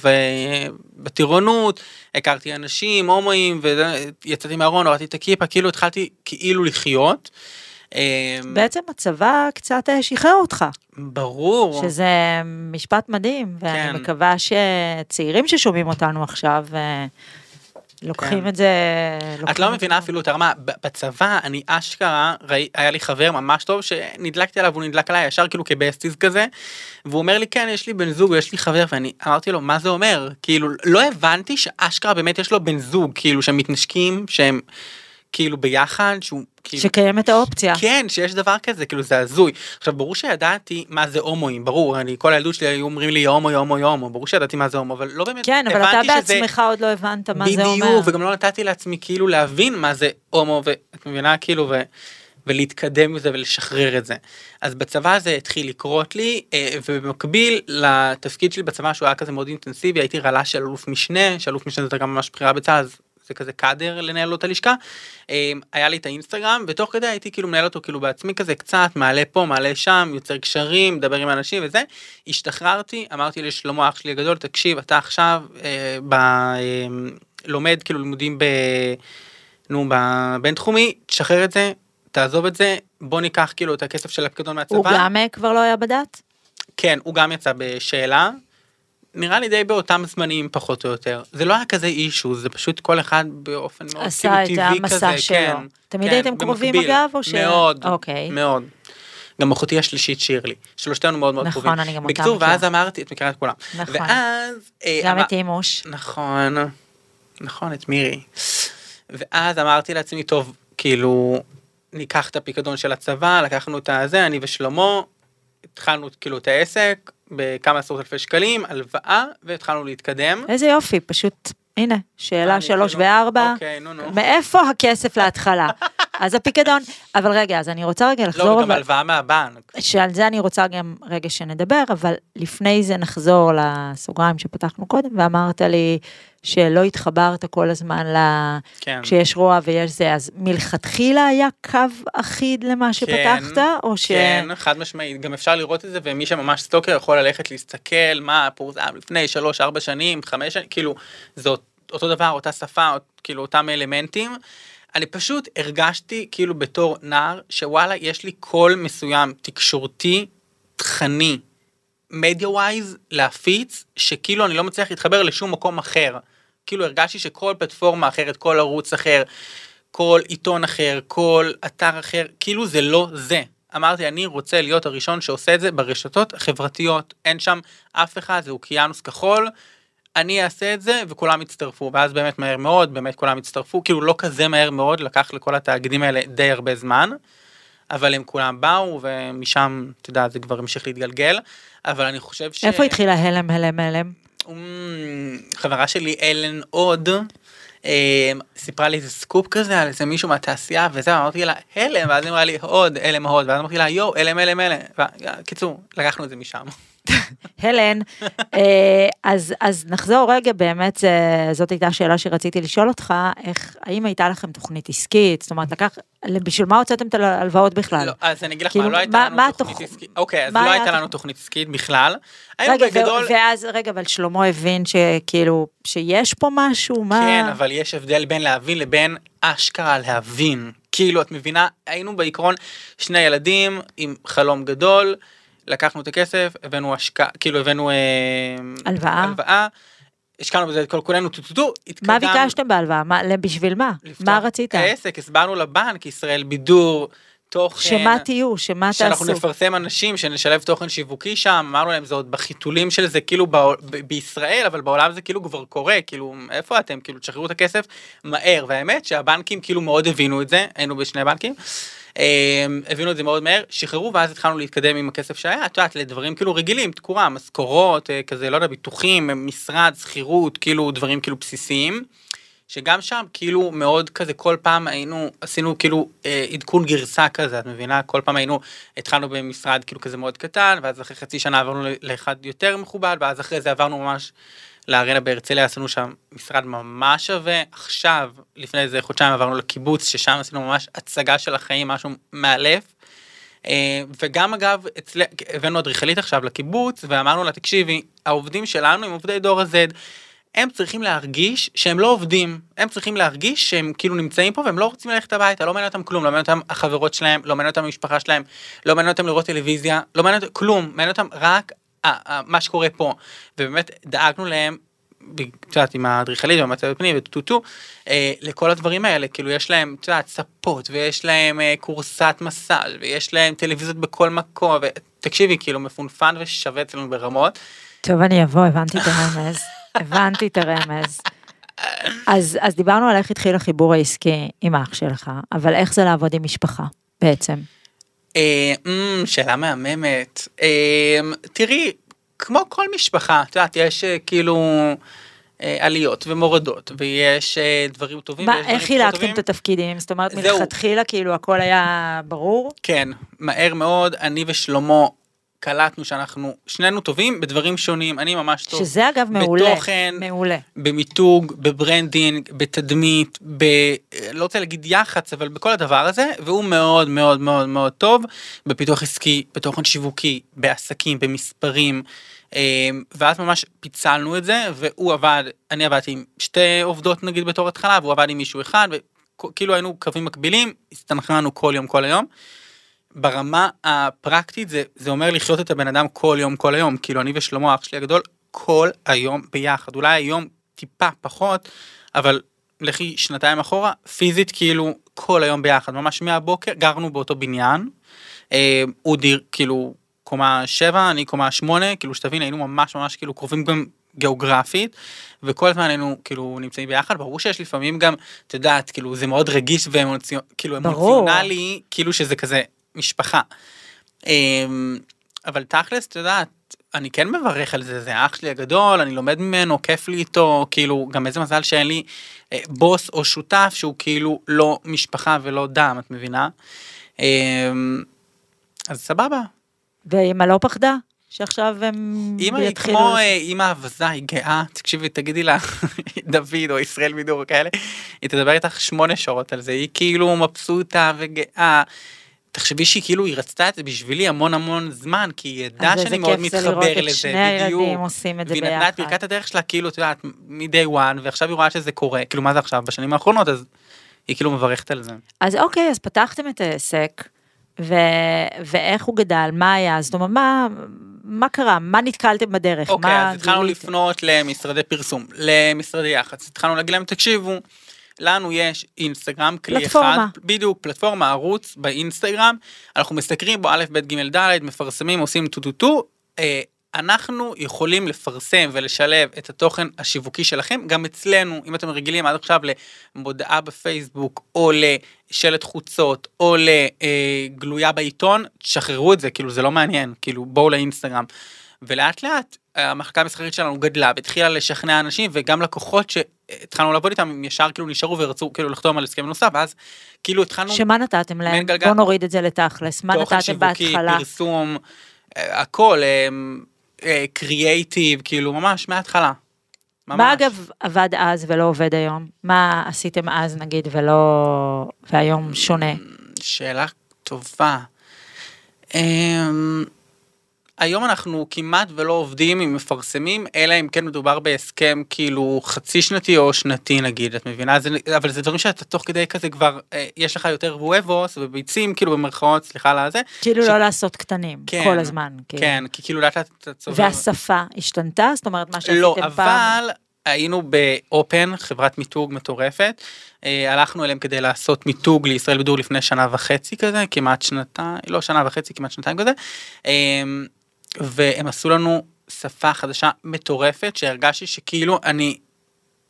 ובטירונות, הכרתי אנשים, הומואים, ויצאתי מהארון, הורדתי את הכיפה, כאילו התחלתי כאילו לחיות. בעצם הצבא קצת שחרר אותך. ברור. שזה משפט מדהים, ואני כן. מקווה שצעירים ששומעים אותנו עכשיו, לוקחים כן. את זה... לוקחים את לא מבינה אפילו את הרמה, בצבא אני אשכרה, ראי, היה לי חבר ממש טוב, שנדלקתי עליו, הוא נדלק עליי ישר כאילו כבסטיז כזה, והוא אומר לי, כן, יש לי בן זוג, יש לי חבר, ואני אמרתי לו, מה זה אומר? כאילו, לא הבנתי שאשכרה באמת יש לו בן זוג, כאילו, שהם מתנשקים, שהם... כאילו ביחד, שהוא, כאילו, שקיימת האופציה. כן, שיש דבר כזה, כאילו זה הזוי. עכשיו, ברור שידעתי מה זה הומואים, ברור, אני, כל הילדות שלי היו אומרים לי, הומו, הומו, הומו, ברור שידעתי מה זה הומו, אבל לא באמת, כן, אבל אתה בעצמך עוד לא הבנת מה זה אומר. בדיוק, וגם לא נתתי לעצמי כאילו להבין מה זה הומו, ואת מבינה, כאילו, ו... ולהתקדם מזה ולשחרר את זה. אז בצבא זה התחיל לקרות לי, ובמקביל לתפקיד שלי בצבא, שהוא היה כזה מאוד אינטנסיבי, הייתי רלה של אלוף משנה, שאלוף משנה זה גם ממש בחירה בצה"ל, אז זה כזה קאדר לנהל לו את הלשכה, היה לי את האינסטגרם, ותוך כדי הייתי כאילו מנהל אותו כאילו בעצמי כזה קצת, מעלה פה, מעלה שם, יוצר קשרים, מדבר עם אנשים וזה, השתחררתי, אמרתי לשלמה, אח שלי הגדול, תקשיב, אתה עכשיו ב... לומד כאילו לימודים ב... נו, בבינתחומי, תשחרר את זה, תעזוב את זה, בוא ניקח כאילו את הכסף של הפקדון מהצבא. הוא גם כבר לא היה בדת? כן, הוא גם יצא בשאלה, נראה לי די באותם זמנים פחות או יותר. זה לא היה כזה אישו, זה פשוט כל אחד באופן מאוד כאילו טבעי כזה. עשה את המסע שלו. כן, תמיד כן, הייתם קרובים אגב? או ש... מאוד, okay. מאוד. גם אחותי השלישית שירלי, שלושתנו מאוד מאוד קרובים. נכון, אני גם אותה מכירה. בקצור, ואז אמרתי, את מכירה את כולם. נכון. ואז... גם את אימוש. נכון, נכון, את מירי. ואז אמרתי לעצמי, טוב, כאילו... ניקח את הפיקדון של הצבא, לקחנו את הזה, אני ושלמה, התחלנו כאילו את העסק, בכמה עשרות אלפי שקלים, הלוואה, והתחלנו להתקדם. איזה יופי, פשוט, הנה, שאלה שלוש וארבע, מאיפה הכסף להתחלה? אז הפיקדון, אבל רגע, אז אני רוצה רגע לחזור... לא, גם הלוואה מהבנק. שעל זה אני רוצה גם רגע שנדבר, אבל לפני זה נחזור לסוגריים שפתחנו קודם, ואמרת לי... שלא התחברת כל הזמן כשיש רוע ויש זה, אז מלכתחילה היה קו אחיד למה שפתחת? כן, חד משמעית, גם אפשר לראות את זה, ומי שממש סטוקר יכול ללכת להסתכל, מה פורסם לפני שלוש, ארבע שנים, חמש שנים, כאילו, זה אותו דבר, אותה שפה, כאילו אותם אלמנטים, אני פשוט הרגשתי כאילו בתור נער, שוואלה, יש לי קול מסוים, תקשורתי, תכני, מדיה ווייז להפיץ, שכאילו אני לא מצליח להתחבר לשום מקום אחר. כאילו הרגשתי שכל פלטפורמה אחרת, כל ערוץ אחר, כל עיתון אחר, כל אתר אחר, כאילו זה לא זה. אמרתי, אני רוצה להיות הראשון שעושה את זה ברשתות החברתיות. אין שם אף אחד, זהו אוקיינוס כחול. אני אעשה את זה וכולם יצטרפו. ואז באמת מהר מאוד, באמת כולם יצטרפו. כאילו לא כזה מהר מאוד, לקח לכל התאגדים האלה די הרבה זמן. אבל הם כולם באו, ומשם, אתה יודע, זה כבר המשיך להתגלגל, אבל אני חושב ש... איפה התחילה הלם, הלם, הלם? חברה שלי, אלן עוד, סיפרה לי איזה סקופ כזה, על איזה מישהו מהתעשייה, וזה, אמרתי לה, הלם, ואז אמרה לי, עוד, הלם, הוד, ואז אמרתי לה, יו, הלם, הלם, הלם, וקיצור, לקחנו את זה משם. הלן, אז נחזור רגע, באמת, זאת הייתה שאלה שרציתי לשאול אותך, האם הייתה לכם תוכנית עסקית, זאת אומרת, בשביל מה הוצאתם את ההלוואות בכלל? אז אני אגיד לך, לא הייתה לנו תוכנית עסקית, אוקיי, אז לא הייתה לנו תוכנית עסקית בכלל, ואז רגע, אבל שלמה הבין שכאילו, שיש פה משהו, מה? כן, אבל יש הבדל בין להבין לבין אשכרה להבין, כאילו, את מבינה, היינו בעיקרון שני ילדים עם חלום גדול, לקחנו את הכסף, הבאנו השקעה, כאילו הבאנו... הלוואה. הלוואה, השקענו בזה את כל כולנו, תתתו, התקדם... מה ביקשתם בהלוואה? בשביל מה? מה רצית? העסק, הסברנו לבנק, ישראל בידור, תוכן... שמה תהיו, שמה תעשו? שאנחנו נפרסם אנשים, שנשלב תוכן שיווקי שם, אמרנו להם, זה עוד בחיתולים של זה, כאילו בישראל, אבל בעולם זה כאילו כבר קורה, כאילו, איפה אתם? כאילו, תשחררו את הכסף מהר, והאמת שהבנקים כאילו מאוד הבינו את זה, היינו בשני בנקים, הבינו את זה מאוד מהר, שחררו, ואז התחלנו להתקדם עם הכסף שהיה, את יודעת, לדברים כאילו רגילים, תקורה, משכורות, כזה, לא יודע, ביטוחים, משרד, שכירות, כאילו דברים כאילו בסיסיים, שגם שם כאילו מאוד כזה, כל פעם היינו, עשינו כאילו עדכון גרסה כזה, את מבינה, כל פעם היינו, התחלנו במשרד כאילו כזה מאוד קטן, ואז אחרי חצי שנה עברנו לאחד יותר מכובד, ואז אחרי זה עברנו ממש לארנה בהרצליה, עשינו שם משרד ממש שווה, עכשיו, לפני איזה חודשיים עברנו לקיבוץ, ששם עשינו ממש הצגה של החיים, משהו מאלף, וגם אגב, אצל... הבאנו אדריכלית עכשיו לקיבוץ, ואמרנו לה, תקשיבי, העובדים שלנו הם עובדי דור הזד, הם צריכים להרגיש שהם לא עובדים, הם צריכים להרגיש שהם כאילו נמצאים פה, והם לא רוצים ללכת הביתה, לא מעניין אותם כלום, לא מעניין אותם החברות שלהם, לא מעניין אותם המשפחה שלהם, לא מעניין אותם לראות טלוויזיה, לא מעניין אותם כלום, מעניין אותם רק מה שקורה פה, ובאמת דאגנו להם, קצת עם האדריכלית והמצב הפנים וטוטוטו, לכל הדברים האלה, כאילו יש להם צפות, ויש להם קורסת מסל, ויש להם טלוויזיות בכל מקום, ותקשיבי, כאילו מפונפן ושווה אצלנו ברמות. טוב, אני אבוא, הבנתי את הרמז, הבנתי את הרמז. אז, אז דיברנו על איך התחיל החיבור העסקי עם האח שלך, אבל איך זה לעבוד עם משפחה בעצם? שאלה מהממת. תראי, כמו כל משפחה, את יודעת, יש כאילו עליות ומורדות, ויש דברים טובים. איך חילקתם את התפקידים? זאת אומרת, מלכתחילה, כאילו הכל היה ברור? כן, מהר מאוד, אני ושלמה קלטנו שאנחנו שנינו טובים בדברים שונים, אני ממש טוב. שזה אגב מעולה. בתוכן, מעולה. במיתוג, בברנדינג, בתדמית, ב... לא רוצה להגיד יח"צ, אבל בכל הדבר הזה, והוא מאוד מאוד מאוד מאוד טוב, בפיתוח עסקי, בתוכן שיווקי, בעסקים, במספרים, ואז ממש פיצלנו את זה, והוא עבד, אני עבדתי עם שתי עובדות נגיד בתור התחלה, והוא עבד עם מישהו אחד, וכאילו היינו קווים מקבילים, הסתנכרנו כל יום כל היום, ברמה הפרקטית, זה, זה אומר לחיות את הבן אדם כל יום, כל היום. כאילו, אני ושלמה, אח שלי הגדול, כל היום ביחד. אולי היום טיפה פחות, אבל לכי שנתיים אחורה, פיזית, כאילו, כל היום ביחד. ממש מהבוקר, גרנו באותו בניין. אה, הוא דיר, כאילו, קומה שבע, אני קומה שמונה, כאילו, שתבין, היינו ממש, ממש, כאילו, קרובים גם גיאוגרפית, וכל הזמן היינו, כאילו, נמצאים ביחד. ברור שיש לפעמים גם, תדעת, כאילו, זה מאוד רגיש ואמוציונ... כאילו, אמוציונלי, כאילו, שזה כזה משפחה. אבל תכלס, אתה יודעת, אני כן מברך על זה, זה אח שלי הגדול, אני לומד ממנו, כיף לי איתו, כאילו, גם איזה מזל שאין לי בוס או שותף, שהוא כאילו לא משפחה ולא דם, את מבינה? אז סבבה. ואמא לא פחדה? שעכשיו הם יתחילו... אמא היא כמו אמא אבזה, היא גאה, תקשיבי, תגידי לה, דוד או ישראל בידור או כאלה, היא תדבר איתך שמונה שעות על זה, היא כאילו מבסוטה וגאה, תחשבי שהיא כאילו, היא רצתה את זה בשבילי המון המון זמן, כי היא ידעה שאני מאוד מתחבר לזה, בדיוק, והיא נתנה את פרקת הדרך שלה, כאילו, את יודעת, מ-day one, ועכשיו היא רואה שזה קורה, כאילו, מה זה עכשיו, בשנים האחרונות, אז היא כאילו מברכת על זה. אז אוקיי, אז פתחתם את העסק, ואיך הוא גדל, מה היה, זאת אומרת, מה קרה, מה נתקלתם בדרך? אוקיי, אז התחלנו לפנות למשרדי פרסום, למשרדי יח"צ, התחלנו להגיד להם, תקשיבו, לנו יש אינסטגרם, כלי אחד, בדיוק, פלטפורמה, ערוץ באינסטגרם, אנחנו מסתכלים בו א', ב', ג', ד', מפרסמים, עושים טו טו טו, אנחנו יכולים לפרסם ולשלב את התוכן השיווקי שלכם, גם אצלנו, אם אתם רגילים עד עכשיו למודעה בפייסבוק, או לשלט חוצות, או לגלויה בעיתון, תשחררו את זה, כאילו זה לא מעניין, כאילו בואו לאינסטגרם, ולאט לאט, המחלקה המסחרית שלנו גדלה, והתחילה לשכנע אנשים, וגם לקוחות שהתחלנו לעבוד איתם, ישר כאילו נשארו ורצו כאילו לחתום על הסכם נוסף, ואז כאילו התחלנו... שמה נתתם להם? בוא נוריד את זה לתכלס, מה נתתם בהתחלה? תוכן שיווקי, פרסום, הכל, קריאייטיב, כאילו ממש מההתחלה. מה אגב עבד אז ולא עובד היום? מה עשיתם אז נגיד ולא... והיום שונה? שאלה טובה. היום אנחנו כמעט ולא עובדים עם מפרסמים, אלא אם כן מדובר בהסכם כאילו חצי שנתי או שנתי נגיד, את מבינה? זה, אבל זה דברים שאתה תוך כדי כזה כבר, אה, יש לך יותר בואבוס וביצים, כאילו במרכאות, סליחה על זה. כאילו ש... לא לעשות קטנים, כן, כל הזמן. כאילו. כן, כי כאילו לאט אתה צובר. והשפה השתנתה? זאת אומרת מה שעשיתם לא, פעם? לא, אבל... היינו באופן, חברת מיתוג מטורפת, הלכנו אליהם כדי לעשות מיתוג לישראל בידור לפני שנה וחצי כזה, כמעט שנתיים, לא שנה וחצי, כמעט שנתיים כזה, והם עשו לנו שפה חדשה מטורפת, שהרגשתי שכאילו אני,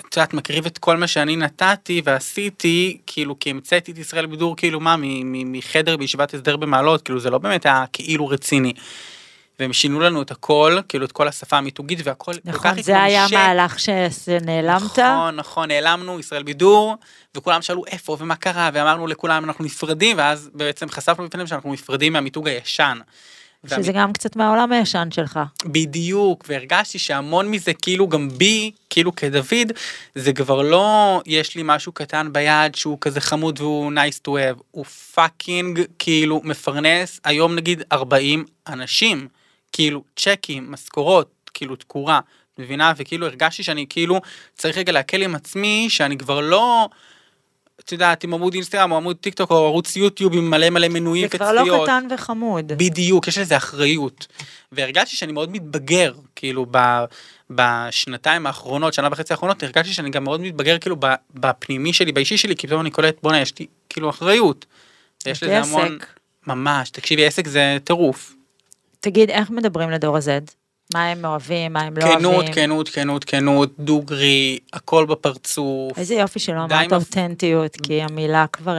את יודעת, מקריב את כל מה שאני נתתי ועשיתי, כאילו, כי המצאתי את ישראל בידור, כאילו מה, מחדר בישיבת הסדר במעלות, כאילו זה לא באמת היה כאילו רציני. והם שינו לנו את הכל, כאילו את כל השפה המיתוגית והכל. נכון, זה היה מהלך שנעלמת. נכון, נכון, נעלמנו, ישראל בידור, וכולם שאלו איפה ומה קרה, ואמרנו לכולם אנחנו נפרדים, ואז בעצם חשפנו בפניהם שאנחנו נפרדים מהמיתוג הישן. שזה גם קצת מהעולם הישן שלך. בדיוק, והרגשתי שהמון מזה כאילו גם בי, כאילו כדוד, זה כבר לא יש לי משהו קטן ביד שהוא כזה חמוד והוא nice to have, הוא פאקינג כאילו מפרנס, היום נגיד ארבעים אנשים, כאילו צ'קים, משכורות, כאילו תקורה, מבינה? וכאילו הרגשתי שאני כאילו צריך רגע להקל עם עצמי, שאני כבר לא, אתה יודעת, עם עמוד אינסטגרם או עמוד טיק טוק או ערוץ יוטיוב עם מלא מלא מנויים וצפיות. זה כבר לא קטן וחמוד. בדיוק, יש לזה אחריות. והרגשתי שאני מאוד מתבגר, כאילו ב, בשנתיים האחרונות, שנה וחצי האחרונות, הרגשתי שאני גם מאוד מתבגר כאילו בפנימי שלי, באישי שלי, כי פתאום אני קולט, בונה, יש לי כאילו אחריות. ויש לזה המון, ממש, תקשיבי, עסק זה טירוף. תגיד, איך מדברים לדור הזד? מה הם אוהבים, מה הם לא אוהבים. כנות, כנות, כנות, כנות, דוגרי, הכל בפרצוף. איזה יופי שלא אמרת אותנטיות, כי המילה כבר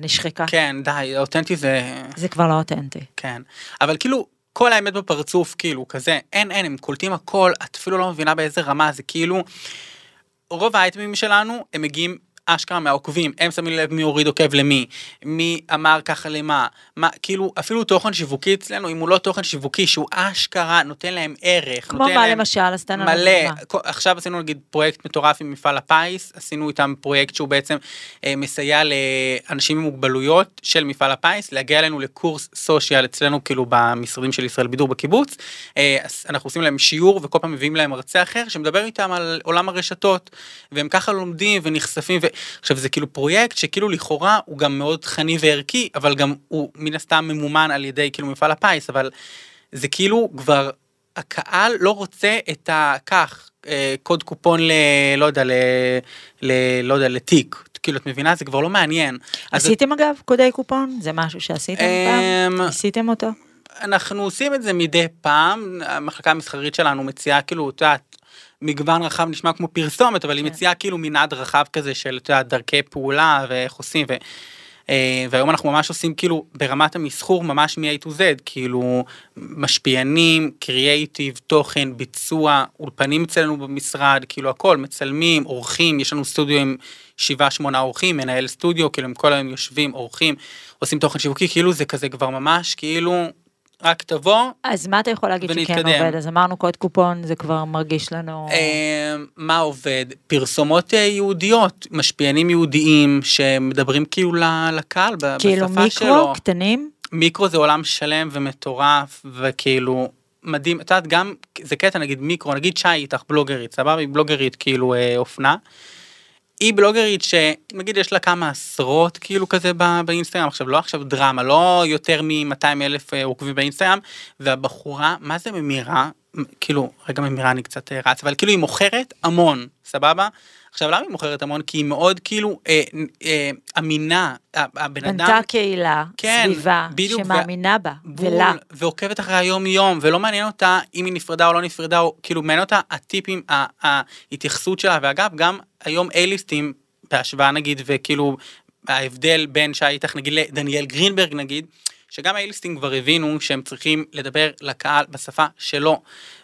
נשחקה. כן, די, אותנטי זה... זה כבר לא אותנטי. כן, אבל כאילו, כל האמת בפרצוף, כאילו, כזה, אין, אין, הם קולטים הכל, את אפילו לא מבינה באיזה רמה, זה כאילו, רוב האייטמים שלנו, הם מגיעים אשכרה מהעוקבים, הם שמים לב מי הוריד עוקב למי, מי אמר ככה למה, מה, כאילו, אפילו תוכן שיווקי אצלנו, אם הוא לא תוכן שיווקי, שהוא אשכרה נותן להם ערך, כמו נותן מה להם למשל, עשינו מלא, עכשיו עשינו נגיד פרויקט מטורף עם מפעל הפיס, עשינו איתם פרויקט שהוא בעצם אה, מסייע לאנשים עם מוגבלויות של מפעל הפיס, להגיע אלינו לקורס סושיאל אצלנו, כאילו במשרדים של ישראל בידור בקיבוץ, אה, אנחנו עושים להם שיעור, וכל פעם מביאים להם מרצה אחר, שמדבר איתם על עולם הרשתות, והם ככה לומדים ונחשפים ו... עכשיו זה כאילו פרויקט שכאילו לכאורה הוא גם מאוד חני וערכי, אבל גם הוא מן הסתם ממומן על ידי כאילו מפעל הפיס, אבל זה כאילו כבר הקהל לא רוצה את הכך, קוד קופון ל... לא יודע, ל... ל... לא יודע, לתיק, כאילו את מבינה, זה כבר לא מעניין. עשיתם אגב קודי קופון? זה משהו שעשיתם פעם? עשיתם אותו? אנחנו עושים את זה מדי פעם, המחלקה המסחרית שלנו מציעה כאילו אותה, מגוון רחב נשמע כמו פרסומת, אבל היא מציעה כאילו מנעד רחב כזה של דרכי פעולה ואיך עושים, והיום אנחנו ממש עושים כאילו ברמת המסחור ממש מ-A to Z, כאילו משפיענים, קריאייטיב, תוכן, ביצוע, אולפנים אצלנו במשרד, כאילו הכל, מצלמים, עורכים, יש לנו סטודיו עם שבעה, שמונה עורכים, מנהל סטודיו, כאילו הם כל היום יושבים, עורכים, עושים תוכן שיווקי, כאילו זה כזה כבר ממש כאילו... רק תבוא, אז מה אתה יכול להגיד ונתקדם. שכן עובד? אז אמרנו קוד קופון, זה כבר מרגיש לנו... מה עובד? פרסומות יהודיות, משפיענים יהודיים, שמדברים כאילו לקהל, בשפה כאילו מיקרו, שלו. קטנים? מיקרו זה עולם שלם ומטורף, וכאילו מדהים, אתה יודעת גם, זה קטע נגיד מיקרו, נגיד שי איתך בלוגרית, סבבה? היא בלוגרית כאילו אה, אופנה, היא בלוגרית שנגיד יש לה כמה עשרות כאילו כזה באינסטגרם, עכשיו לא עכשיו דרמה, לא יותר מ-מאתיים אלף עוקבים באינסטגרם, והבחורה, מה זה ממירה? כאילו, רגע ממירה אני קצת רץ, אבל כאילו היא מוכרת המון, סבבה? עכשיו למה היא מוכרת המון? כי היא מאוד כאילו אה, אה, אמינה, הבן אדם... בנתה קהילה, כן, סביבה, שמאמינה ו... בה, בול, ולה. ועוקבת אחרי היום יום, ולא מעניין אותה אם היא נפרדה או לא נפרדה, או, כאילו מעניין אותה הטיפים, ההתייחסות שלה, ואגב גם... היום A-ליסטים, בהשוואה נגיד, וכאילו ההבדל בין שהייתך נגיד לדניאל גרינברג נגיד, שגם A-ליסטים כבר הבינו שהם צריכים לדבר לקהל בשפה שלו,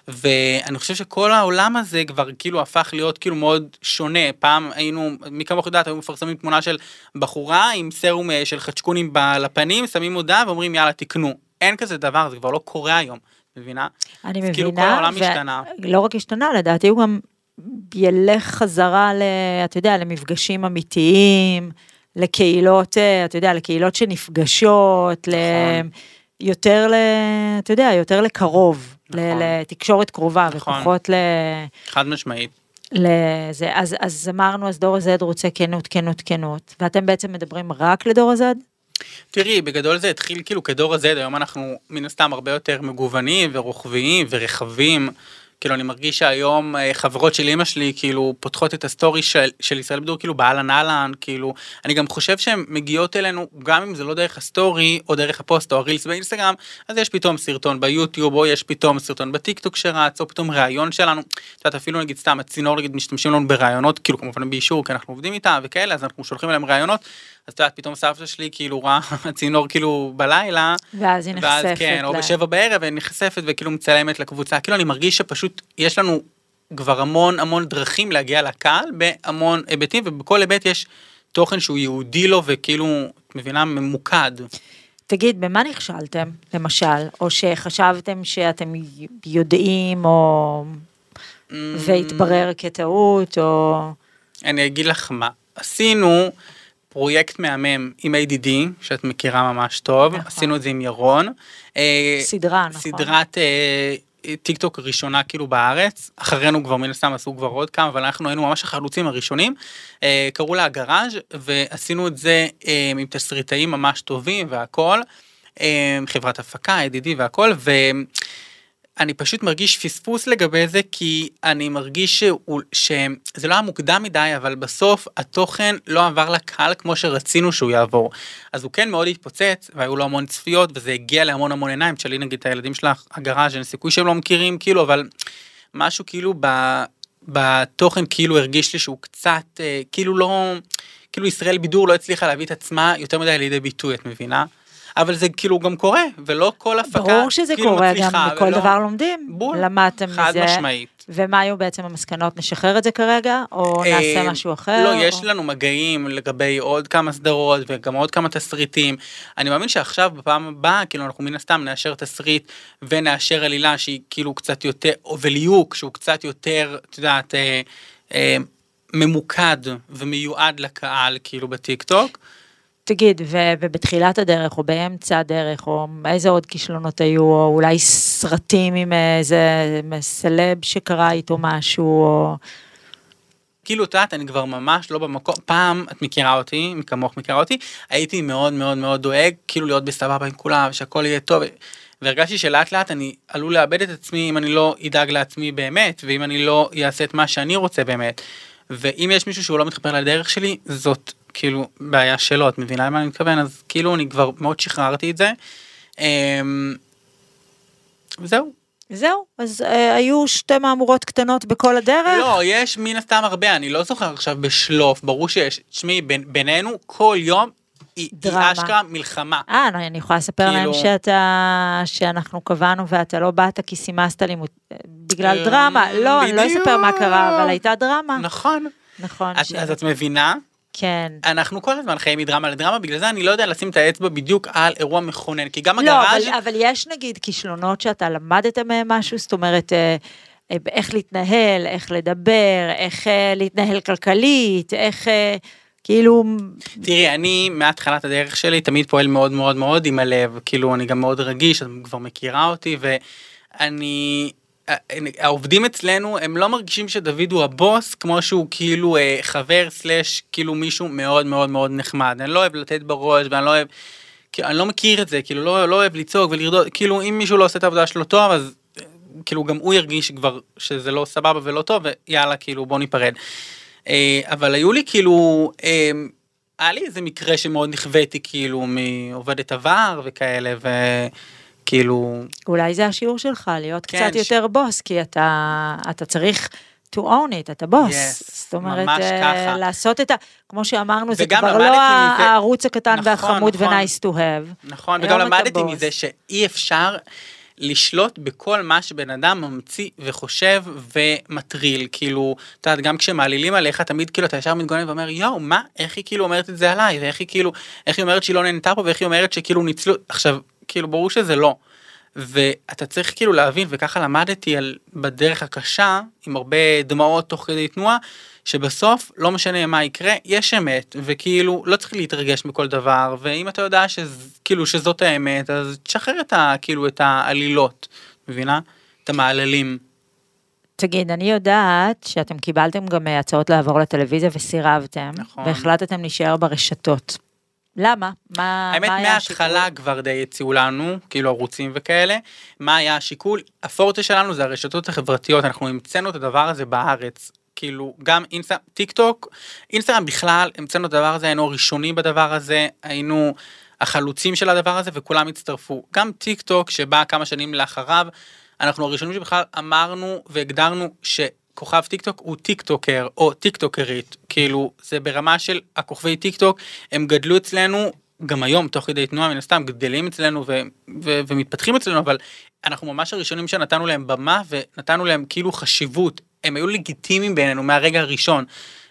ואני חושב שכל העולם הזה כבר כאילו הפך להיות כאילו מאוד שונה, פעם היינו, מכמה יודעת, היו מפרסמים תמונה של בחורה עם סרום של חצ'קונים על הפנים, שמים הודעה ואומרים יאללה תקנו, אין כזה דבר, זה כבר לא קורה היום, מבינה? אני מבינה, כאילו כל העולם השתנה. לא רק השתנה, לדעתי הוא גם... ילך חזרה, אתה יודע, למפגשים אמיתיים, לקהילות, אתה יודע, לקהילות שנפגשות, יותר, אתה יודע, יותר לקרוב, לתקשורת קרובה, ופחות ל... חד משמעית. אז אמרנו, אז דור הזד רוצה כנות, כנות, כנות, ואתם בעצם מדברים רק לדור הזד? תראי, בגדול זה התחיל כאילו כדור הזד, היום אנחנו מן הסתם הרבה יותר מגוונים ורוחביים ורחבים, כאילו אני מרגיש שהיום חברות של אמא שלי כאילו פותחות את הסטורי של, של ישראל בידור כאילו באלן אלן, כאילו אני גם חושב שהן מגיעות אלינו גם אם זה לא דרך הסטורי או דרך הפוסט או הרילס באינסטגרם, אז יש פתאום סרטון ביוטיוב או יש פתאום סרטון בטיקטוק שרץ או פתאום ראיון שלנו, זאת אומרת אפילו נגיד סתם הצינור נגיד משתמשים לנו בראיונות כאילו כמובן באישור כי אנחנו עובדים איתה וכאלה אז אנחנו שולחים אליהם ראיונות, אז אתה יודע, פתאום סבתא שלי כאילו ראה הצינור כאילו בלילה, ואז היא נחשפת, ואז, כן, או בשבע בערב, היא נחשפת וכאילו מצלמת לקבוצה, כאילו אני מרגיש שפשוט יש לנו כבר המון המון דרכים להגיע לקהל, בהמון היבטים, ובכל היבט יש תוכן שהוא יהודי לו, וכאילו, את מבינה, ממוקד. תגיד, במה נכשלתם, למשל, או שחשבתם שאתם יודעים, או... Mm-hmm. והתברר כטעות, או... אני אגיד לך מה, עשינו... פרויקט מהמם עם A D D, שאת מכירה ממש טוב, נכון. עשינו את זה עם ירון. סדרה, נכון. סדרת אה, טיק טוק ראשונה כאילו בארץ, אחרינו כבר מן הסתם עשו כבר עוד כמה, אבל אנחנו היינו ממש החלוצים הראשונים, אה, קראו לה גראז' ועשינו את זה אה, עם תסריטאים ממש טובים והכל, אה, חברת הפקה, A D D והכל, ו... אני פשוט מרגיש פספוס לגבי זה, כי אני מרגיש שזה לא היה מוקדם מדי, אבל בסוף התוכן לא עבר לקהל כמו שרצינו שהוא יעבור. אז הוא כן מאוד התפוצץ, והיו לו המון צפיות, וזה הגיע להמון המון עיניים, תשאלי נגיד את הילדים שלך, הגראז' אין סיכוי שהם לא מכירים, כאילו, אבל משהו כאילו בתוכן כאילו הרגיש לי שהוא קצת, כאילו לא, כאילו ישראל בידור לא הצליחה להביא את עצמה יותר מדי לידי ביטוי, את מבינה? אבל זה כאילו גם קורה, ולא כל הפקה מצליחה. ברור שזה כאילו קורה, גם מכל ולא... דבר לומדים. בול, למדתם חד מזה, משמעית. ומה היו בעצם המסקנות? נשחרר את זה כרגע, או אה, נעשה משהו אחר? לא, או... יש לנו מגעים לגבי עוד כמה סדרות, וגם עוד כמה תסריטים. אני מאמין שעכשיו, בפעם הבאה, כאילו אנחנו מן הסתם נאשר תסריט, ונאשר עלילה שהיא כאילו קצת יותר, וליוק שהוא קצת יותר, את יודעת, אה, אה, ממוקד ומיועד לקהל, כאילו בטיקטוק. תגיד, ובתחילת הדרך, או באמצע הדרך, או איזה עוד כישלונות היו, או אולי סרטים עם איזה סלב שקרה איתו משהו, או... כאילו, תעת, אני כבר ממש לא במקום, פעם את מכירה אותי, כמוך מכירה אותי, הייתי מאוד מאוד מאוד דואג, כאילו להיות בסבבה עם כולם, שהכל יהיה טוב, והרגשתי שלאט לאט אני עלול לאבד את עצמי, אם אני לא אדאג לעצמי באמת, ואם אני לא אעשה את מה שאני רוצה באמת, ואם יש מישהו שהוא לא מתחבר לדרך שלי, זאת... כאילו, בעיה שלא, את מבינה למה אני מתכוון, אז כאילו, אני כבר מאוד שחררתי את זה. זהו. זהו, אז היו שתי מאמורות קטנות בכל הדרך? לא, יש מן הסתם הרבה, אני לא זוכר עכשיו בשלוף, ברור שיש, תשמעי, בינינו, כל יום, היא אשכרה מלחמה. אה, אני יכולה לספר להם שאנחנו קבענו, ואתה לא באת כי סימסת לימוד, בגלל דרמה, לא, אני לא אספר מה קרה, אבל הייתה דרמה. נכון. נכון. אז את מבינה? כן. אנחנו כל הזמן חיים מדרמה לדרמה, בגלל זה אני לא יודע לשים את האצבע בדיוק על אירוע מכונן, כי גם הגראז'... לא, אבל, אבל יש נגיד כישלונות שאתה למדת מהם משהו, זאת אומרת, איך להתנהל, איך לדבר, איך להתנהל כלכלית, איך כאילו... תראי, אני מהתחלת הדרך שלי תמיד פועל מאוד מאוד מאוד עם הלב, כאילו אני גם מאוד רגיש, את כבר מכירה אותי, ואני... העובדים אצלנו, הם לא מרגישים שדוד הוא הבוס, כמו שהוא כאילו חבר סלש, כאילו מישהו מאוד מאוד מאוד נחמד. אני לא אוהב לתת בראש, ואני לא אוהב, כאילו, אני לא מכיר את זה, כאילו, לא, לא אוהב לצעוק ולרדות, כאילו, אם מישהו לא עושה את העבודה שלו טוב, אז, כאילו, גם הוא ירגיש כבר שזה לא סבבה ולא טוב, ויאללה, כאילו, בוא ניפרד. אבל היו לי, כאילו, היה לי איזה מקרה שמאוד נכוויתי, כאילו, מעובדת עבר וכאלה, ו... כאילו... אולי זה השיעור שלך, להיות כן, קצת ש... יותר בוס, כי אתה, אתה צריך to own it, אתה בוס. Yes, זאת אומרת, uh, לעשות את ה... כמו שאמרנו, זה כבר לא הערוץ זה... הקטן נכון, והחמוד נכון, ו-nice to have. נכון, וגם למדתי מזה שאי אפשר לשלוט בכל מה שבן אדם ממציא וחושב ומטריל, כאילו, אתה יודעת, גם כשמעלילים עליך, תמיד כאילו, אתה ישר מתגונן ואומר, יואו, מה? איך היא כאילו אומרת את זה עליי? ואיך היא כאילו, איך היא אומרת שהיא לא נהנתה פה, ואיך היא אומרת שכאילו ניצלו... עכשיו, כאילו ברור שזה לא, ואתה צריך כאילו להבין, וככה למדתי על, בדרך הקשה, עם הרבה דמעות תוך כדי תנועה, שבסוף לא משנה מה יקרה, יש אמת, וכאילו לא צריך להתרגש מכל דבר, ואם אתה יודע שז, כאילו, שזאת האמת, אז תשחרר את, ה, כאילו, את העלילות, מבינה? את המעללים. תגיד, אני יודעת שאתם קיבלתם גם הצעות לעבור לטלוויזיה וסירבתם, נכון. והחלטתם להישאר ברשתות. למה? מה, האמת, מה היה השיקול? האמת, מההתחלה כבר די הציעו לנו, כאילו ערוצים וכאלה, מה היה השיקול? הפורטה שלנו זה הרשתות החברתיות, אנחנו המצאנו את הדבר הזה בארץ, כאילו גם אינסטגרם, טיק טוק, אינסטגרם בכלל, המצאנו את הדבר הזה, היינו ראשונים בדבר הזה, היינו החלוצים של הדבר הזה, וכולם הצטרפו. גם טיק טוק שבא כמה שנים לאחריו, אנחנו הראשונים שבכלל אמרנו והגדרנו ש... כוכב טיק טוק הוא טיק טוקר, או טיק טוקרית, כאילו, זה ברמה של הכוכבי טיק טוק, הם גדלו אצלנו, גם היום, תוך כדי תנועה, מן הסתם, גדלים אצלנו, ו- ו- ומתפתחים אצלנו, אבל אנחנו ממש הראשונים שנתנו להם במה, ונתנו להם כאילו חשיבות, הם היו לגיטימיים בינינו, מהרגע הראשון,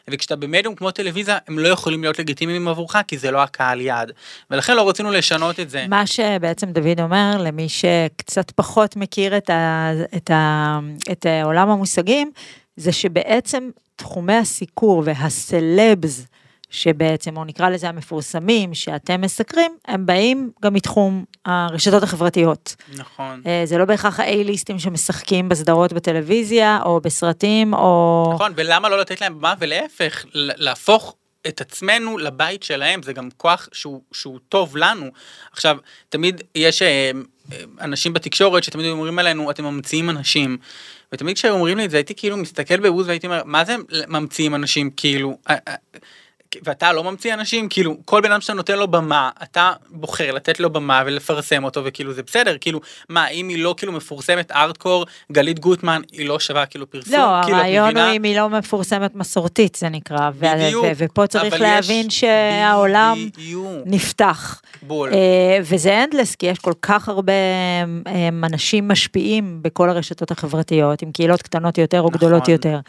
וכשאתה במדיום כמו טלוויזיה, הם לא יכולים להיות לגיטימיים עבורך, כי זה לא הקהל יעד. ולכן לא רצינו לשנות את זה. מה שבעצם דוד אומר, למי שקצת פחות מכיר את, ה, את, ה, את עולם המושגים, זה שבעצם תחומי הסיקור והסלבס, שבעצם, או נקרא לזה המפורסמים, שאתם מסקרים, הם באים גם מתחום הרשתות החברתיות. נכון. זה לא בהכרח האי-ליסטים שמשחקים בסדרות בטלוויזיה, או בסרטים, או... נכון, ולמה לא לתת להם במה, ולהפך, להפוך את עצמנו לבית שלהם, זה גם כוח שהוא, שהוא טוב לנו. עכשיו, תמיד יש אנשים בתקשורת שתמיד אומרים עלינו, אתם ממציאים אנשים, ותמיד כשאומרים לי את זה, הייתי כאילו מסתכל בבוז, והייתי אומר, מה זה ממציאים אנשים, כאילו, ואתה לא ממציא אנשים, כאילו, כל בן אדם שאתה נותן לו במה, אתה בוחר לתת לו במה ולפרסם אותו, וכאילו זה בסדר, כאילו, מה, אם היא לא כאילו מפורסמת ארדקור, גלית גוטמן, היא לא שווה כאילו פרסום, לא, כאילו, הרעיון הוא אם היא לא מפורסמת מסורתית, זה נקרא, בדיוק, ועל זה, ופה צריך להבין יש... שהעולם בדיוק. נפתח, בול. וזה אנדלס, כי יש כל כך הרבה אנשים משפיעים בכל הרשתות החברתיות, עם קהילות קטנות יותר או נכון. גדולות יותר,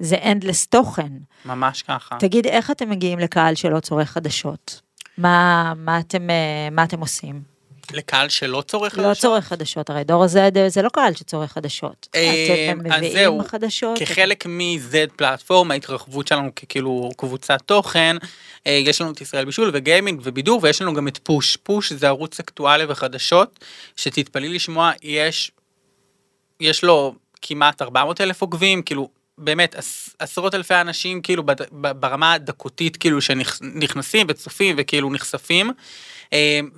זה אנדלס תוכן. ממש ככה. תגיד, איך אתם מגיעים לקהל שלא צורך חדשות? מה, מה אתם, מה אתם עושים? לקהל שלא צורך חדשות? לא צורך חדשות, הרי דור הזה, זה לא קהל שצורך חדשות. אתם מביאים חדשות? כחלק מ-Z פלטפורמה, ההתרחבות שלנו ככאילו קבוצת תוכן, יש לנו את ישראל בישול וגיימינג ובידור, ויש לנו גם את פוש. פוש זה ערוץ אקטואלי וחדשות, שתתפלאי לשמוע, יש, יש לו כמעט ארבע מאות אלף עוקבים, כאילו, באמת, עשרות אלפי אנשים, כאילו, ברמה הדקותית, כאילו, שנכנסים וצופים וכאילו נחשפים,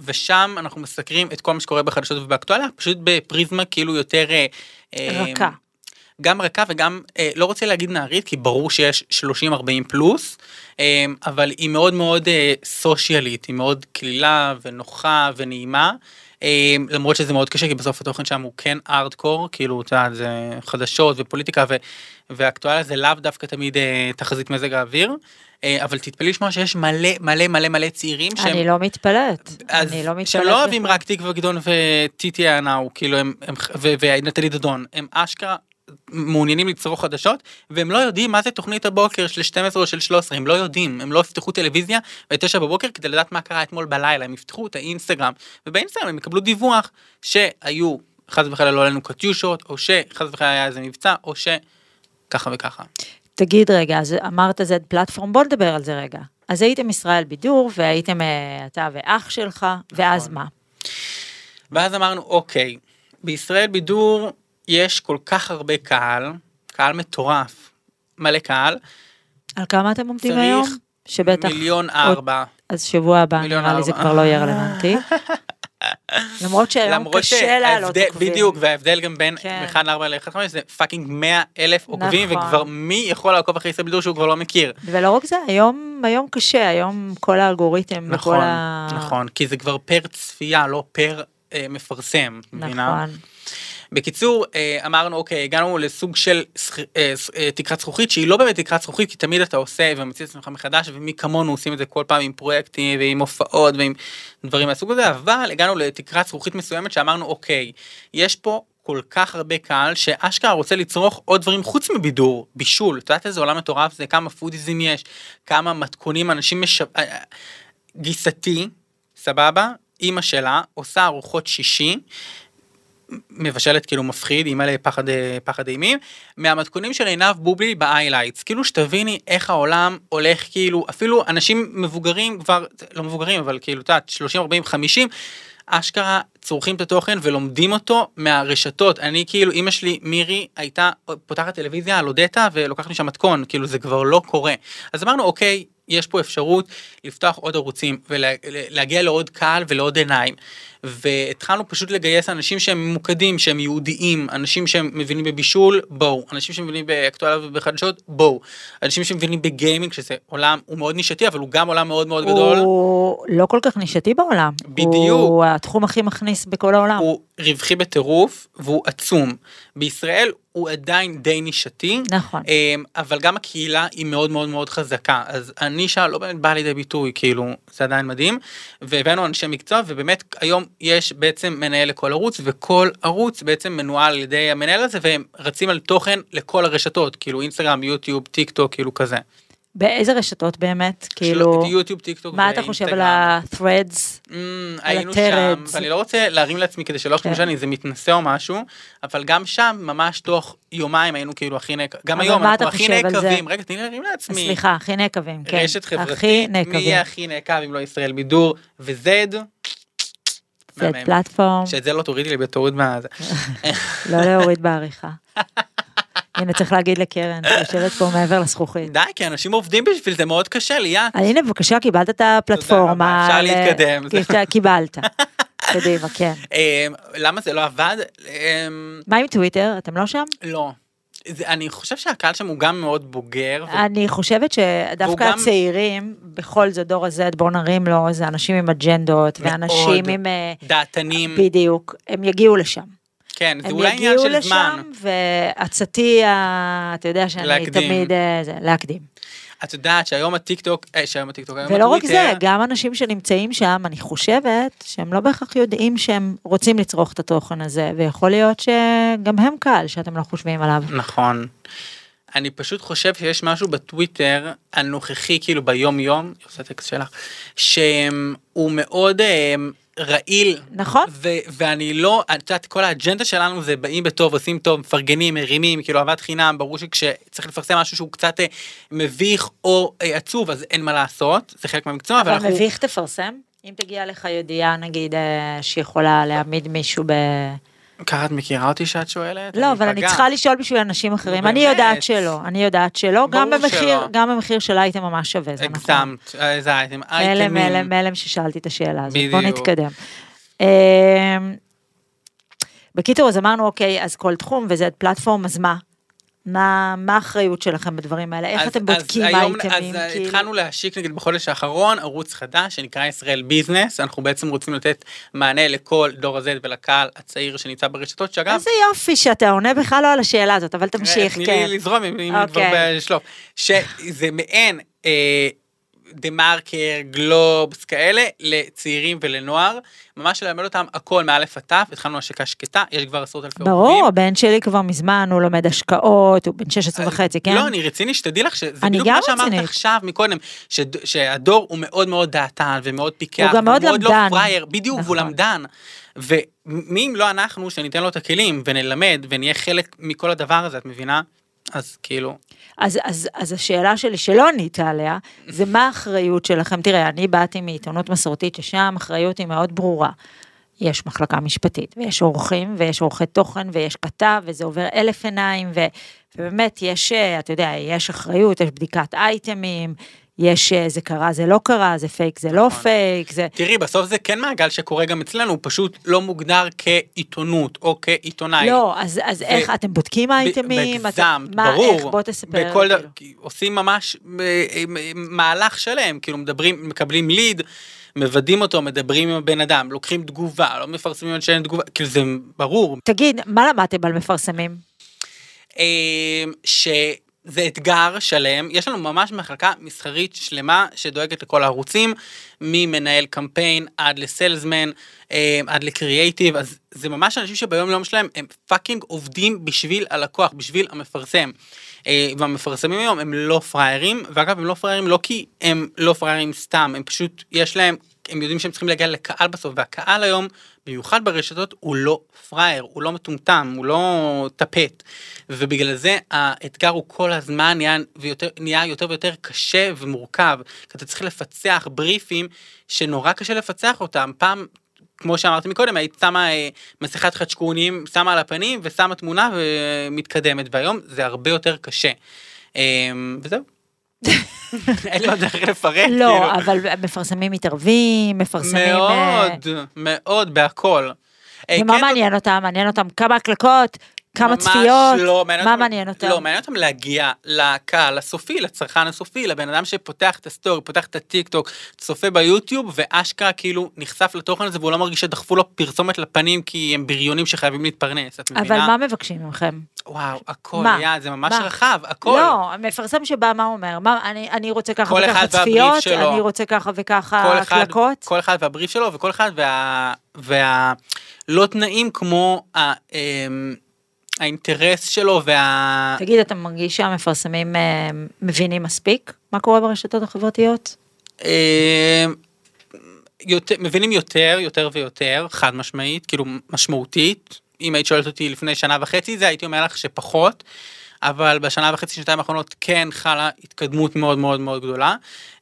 ושם אנחנו מסקרים את כל מה שקורה בחדשות ובאקטואליה, פשוט בפריזמה, כאילו, יותר... רכה. גם רכה וגם, לא רוצה להגיד נערית, כי ברור שיש שלושים ארבעים פלוס, אבל היא מאוד מאוד סושיאלית, היא מאוד קלילה ונוחה ונעימה, למרות שזה מאוד קשה, כי בסוף התוכן שם הוא כן ארדקור, כאילו, אתה יודע, זה חדשות ופוליטיקה, והאקטואליה זה לאו דווקא תמיד תחזית מזג האוויר, אבל תתפלאי לשמוע שיש מלא, מלא, מלא, מלא צעירים שהם... אני לא מתפלאת. אני לא מתפלאת. שהם לא אוהבים רק תקווה גדעון וטיטי ענאו, כאילו, ונטלי דדון, הם אשכרה מעוניינים לצרוך חדשות, והם לא יודעים מה זה תוכנית הבוקר של שתים עשרה או של שלוש עשרה, הם לא יודעים, הם לא יפתחו טלוויזיה ב-תשע בבוקר כדי לדעת מה קרה אתמול בלילה, הם יפתחו את האינסטגרם, ובאינסטגרם הם יקבלו דיווח שהיו, חס וחלילה לא עלינו קטיושות, או שחס וחלילה היה איזה מבצע, או שככה וככה. תגיד רגע, אז אמרת זה פלטפורם, בוא נדבר על זה רגע. אז הייתם ישראל בידור, והייתם אתה ואח שלך, ואז מה? ואז אמרנו, אוקיי, בישראל בידור יש כל כך הרבה קהל, קהל מטורף, מלא קהל. על כמה אתם עומדים היום? שבטח... מיליון ארבע. אז שבוע הבא, נראה לי זה כבר לא יהיה רלוונטי. למרות שהיום קשה לעלות עוקבים. בדיוק, וההבדל גם בין אחד לארבע לאחד חמש, זה פאקינג מאה אלף עוקבים, וכבר מי יכול לעקוב אחרי ישראל בידור שהוא כבר לא מכיר. ולא רק זה, היום קשה, היום כל האלגוריתם וכל ה... נכון, כי זה כבר פר צפייה, לא פר מפרסם. נכון. בקיצור, אמרנו, אוקיי, הגענו לסוג של תקרת זכוכית, שהיא לא באמת תקרת זכוכית, כי תמיד אתה עושה ומציא את עצמך מחדש, ומי כמונו עושים את זה כל פעם עם פרויקטים, ועם הופעות, ועם דברים מהסוג הזה, אבל הגענו לתקרת זכוכית מסוימת, שאמרנו, אוקיי, יש פה כל כך הרבה קהל, שאשכרה רוצה לצרוך עוד דברים חוץ מבידור, בישול, אתה יודעת איזה עולם מטורף זה, כמה פודיזים יש, כמה מתכונים, אנשים משו... גיסתי, סבבה, אמא שלה, עושה ארוחות שישי, מבשלת כאילו מפחיד, אימא לפחד פחד אימים, מהמתכונים של עיניו בובלי באיילייטס, כאילו שתביני איך העולם הולך כאילו, אפילו אנשים מבוגרים כבר, לא מבוגרים, אבל כאילו תעת, שלושים, ארבעים, חמישים, אשכרה צורכים את התוכן ולומדים אותו מהרשתות, אני כאילו, אמא שלי מירי הייתה פותחת טלוויזיה על אודטה ולוקחת משם מתכון, כאילו זה כבר לא קורה, אז אמרנו אוקיי, יש פה אפשרות לפתוח עוד ערוצים, ולהגיע לעוד קהל ולעוד עיניים, והתחלנו פשוט לגייס אנשים שהם ממוקדים, שהם יהודיים, אנשים שהם מבינים בבישול, בואו, אנשים שמבינים באקטואליה ובחדשות, בואו, אנשים שמבינים בגיימינג, שזה עולם, הוא מאוד נישתי, אבל הוא גם עולם מאוד מאוד גדול. הוא לא כל כך נישתי בעולם. בדיוק. הוא התחום הכי מכניס בכל העולם. הוא רווחי בטירוף, והוא עצום. בישראל הוא עדיין די נישתי. נכון. אבל גם הקהילה היא מאוד מאוד מאוד חזקה, אז הנישה לא באמת באה לידי ביטוי, כאילו, זה עדיין מדהים, והבאנו אנשי מקצוע, ובאמת היום יש בעצם מנהל לכל ערוץ, וכל ערוץ בעצם מנוהל על ידי המנהל הזה, והם רצים על תוכן לכל הרשתות, כאילו אינסטגרם, יוטיוב, טיק טוק, כאילו כזה. באיזה רשתות באמת? כאילו... יוטיוב, טיק טוק, מה אתה חושב על ה-threads? היינו שם, ואני לא רוצה להרים לעצמי כדי שלא חושב שאני, זה מתנסה או משהו, אבל גם שם, ממש תוך יומיים היינו כאילו הכי נעקבים, גם היום אנחנו הכי נעקבים, רגע, תני להרים לעצמי. סליחה, הכי נעקבים, כן. רשת חברתית, מי יהיה הכי נעקב אם לא ישראל בידור, וזד, זד פלטפורם. שאת זה לא תורידי לי, בתוריד מה... לא להוריד בעריכה. הנה, צריך להגיד לקרן, שיושבת פה מעבר לזכוכית. די, כי אנשים עובדים בשביל זה, מאוד קשה לי, יא. הנה, בבקשה, קיבלת את הפלטפורמה. אפשר להתקדם. קיבלת. קדימה, כן. למה זה לא עבד? מה עם טוויטר? אתם לא שם? לא. אני חושב שהקהל שם הוא גם מאוד בוגר. אני חושבת שדווקא הצעירים, בכל זה דור הזה, בוא נרים לו, זה אנשים עם אג'נדות, ואנשים עם... דעתנים. בדיוק. הם יגיעו לשם. כן, זה אולי עניין של זמן. הם יגיעו לשם, והצעתי, אתה יודע שאני תמיד... להקדים. את יודעת שהיום הטיקטוק, שהיום הטיקטוק, ולא רק זה, גם אנשים שנמצאים שם, אני חושבת שהם לא בהכרח יודעים שהם רוצים לצרוך את התוכן הזה, ויכול להיות שגם הם קהל שאתם לא חושבים עליו. נכון. אני פשוט חושב שיש משהו בטוויטר הנוכחי, כאילו ביום יום, עושה טקסט שלך, שהוא מאוד... רעיל, נכון? ו- ואני לא, את יודעת, כל האג'נדה שלנו זה באים בטוב, עושים טוב, מפרגנים, מרימים, כאילו אהבת חינם, ברור שכשצריך לפרסם משהו שהוא קצת מביך או עצוב, אז אין מה לעשות, זה חלק מהמקצוע, אבל אנחנו... אבל מביך תפרסם? אם תגיע לך ידיעה, נגיד, שיכולה להעמיד מישהו ב... ככה את מכירה אותי שאת שואלת? לא, אבל אני צריכה לשאול בשביל אנשים אחרים, אני יודעת שלא, אני יודעת שלא, גם במחיר של אייטם ממש שווה, זה נכון. אקסמת, איזה אייטם, אייטמים. אלם, אלם, אלם ששאלתי את השאלה הזאת, בוא נתקדם. בקיצור, אז אמרנו, אוקיי, אז כל תחום וזה פלטפורם, אז מה? מה האחריות שלכם בדברים האלה? איך אתם בודקים אייטמים? אז התחלנו להשיק, נגיד, בחודש האחרון, ערוץ חדש שנקרא ישראל ביזנס. אנחנו בעצם רוצים לתת מענה לכל דור הזד ולקהל הצעיר שנמצא ברשתות, שאגב... איזה יופי שאתה עונה בכלל לא על השאלה הזאת, אבל תמשיך, כן. תני לי לזרום, אם כבר בשלוף. שזה מעין דמרקר, גלובס, כאלה, לצעירים ולנוער, ממש ללמד אותם הכל מאלף עטף, התחלנו השקה שקטה, יש כבר עשרות אלפי עובדים. ברור, הבן שלי כבר מזמן, הוא לומד השקעות, הוא בן שש עשרה וחצי, כן? לא, אני רציני, שתדעי לך, שזה בדיוק מה שאמרת עכשיו מקודם, שהדור הוא מאוד מאוד דעתן, ומאוד פיקח, הוא גם מאוד למדן. בדיוק, הוא למדן. ומי אם לא אנחנו, שניתן לו את הכלים, ונלמד, ונהיה חלק מכל הדבר הזה, את מבינה? אז כאילו... אז, אז, אז השאלה שלי שלא ניתה עליה, זה מה האחריות שלכם? תראה, אני באתי מעיתונות מסורתית, ששם האחריות היא מאוד ברורה. יש מחלקה משפטית, ויש עורכים, ויש עורכי תוכן, ויש כתב, וזה עובר אלף עיניים, ו... ובאמת יש, אתה יודע, יש אחריות, יש בדיקת אייטמים, יש זה קרה, זה לא קרה, זה פייק, זה לא פייק, זה... תראי, בסוף זה כן מעגל שקורה גם אצלנו, הוא פשוט לא מוגדר כעיתונות, או כעיתונאי. לא, אז איך, אתם בודקים אייטמים? בגזמת, ברור. איך, בוא תספר. עושים ממש מהלך שלם, כאילו מדברים, מקבלים ליד, מבדים אותו, מדברים עם הבן אדם, לוקחים תגובה, לא מפרסמים עוד שאין תגובה, כאילו זה ברור. תגיד, מה למדתם על מפרסמים? ש... זה אתגר שלם, יש לנו ממש מחלקה מסחרית שלמה שדואגת לכל הערוצים, ממנהל קמפיין עד לסלזמן, עד לקריאייטיב, אז זה ממש אנשים שביום יום שלהם הם פאקינג עובדים בשביל הלקוח, בשביל המפרסם, והמפרסמים היום הם לא פריירים, ואגב הם לא פריירים לא כי הם לא פריירים סתם, הם פשוט יש להם, הם יודעים שהם צריכים להגיע לקהל בסוף, והקהל היום, במיוחד ברשתות, הוא לא פרייר, הוא לא מטומטם, הוא לא טפט, ובגלל זה האתגר הוא כל הזמן נהיה, ויותר, נהיה יותר ויותר קשה ומורכב, כי אתה צריך לפצח בריפים שנורא קשה לפצח אותם, פעם, כמו שאמרתי מקודם, היית שמה מסכת חדשקונים, שמה על הפנים ושמה תמונה ומתקדמת, והיום זה הרבה יותר קשה, וזהו. אין לו דרך לפרט. לא, אבל מפרסמים מתערבים, מפרסמים... מאוד, מאוד, בהכל. ומה מעניין אותם? מעניין אותם כמה הקלקות, כמה צפיות, מה מעניין אותם? לא, מעניין אותם להגיע לקהל הסופי, לצרכן הסופי, לבן אדם שפותח את הסטורי, פותח את הטיק טוק, צופה ביוטיוב, ואשכרה כאילו נחשף לתוכן הזה, והוא לא מרגיש שדחפו לו פרסומת לפנים, כי הם בריונים שחייבים להתפרנס, את מבינה? אבל מה מבקשים מכם? וואו, הכל, יד, זה ממש רחב, הכל. לא, מפרסם שבא מה אומר, אני רוצה ככה וככה צפיות, אני רוצה ככה וככה הקלקות. כל אחד והבריף שלו, וכל אחד והלא תנאים כמו האינטרס שלו וה... תגיד, אתה מרגיש שהמפרסמים מבינים מספיק? מה קורה ברשתות החברתיות? מבינים יותר, יותר ויותר, חד משמעית, כאילו משמעותית, אם היית שואלת אותי לפני שנה וחצי, זה הייתי אומר לך שפחות, אבל בשנה וחצי, שנתיים האחרונות, כן חלה התקדמות מאוד מאוד מאוד גדולה.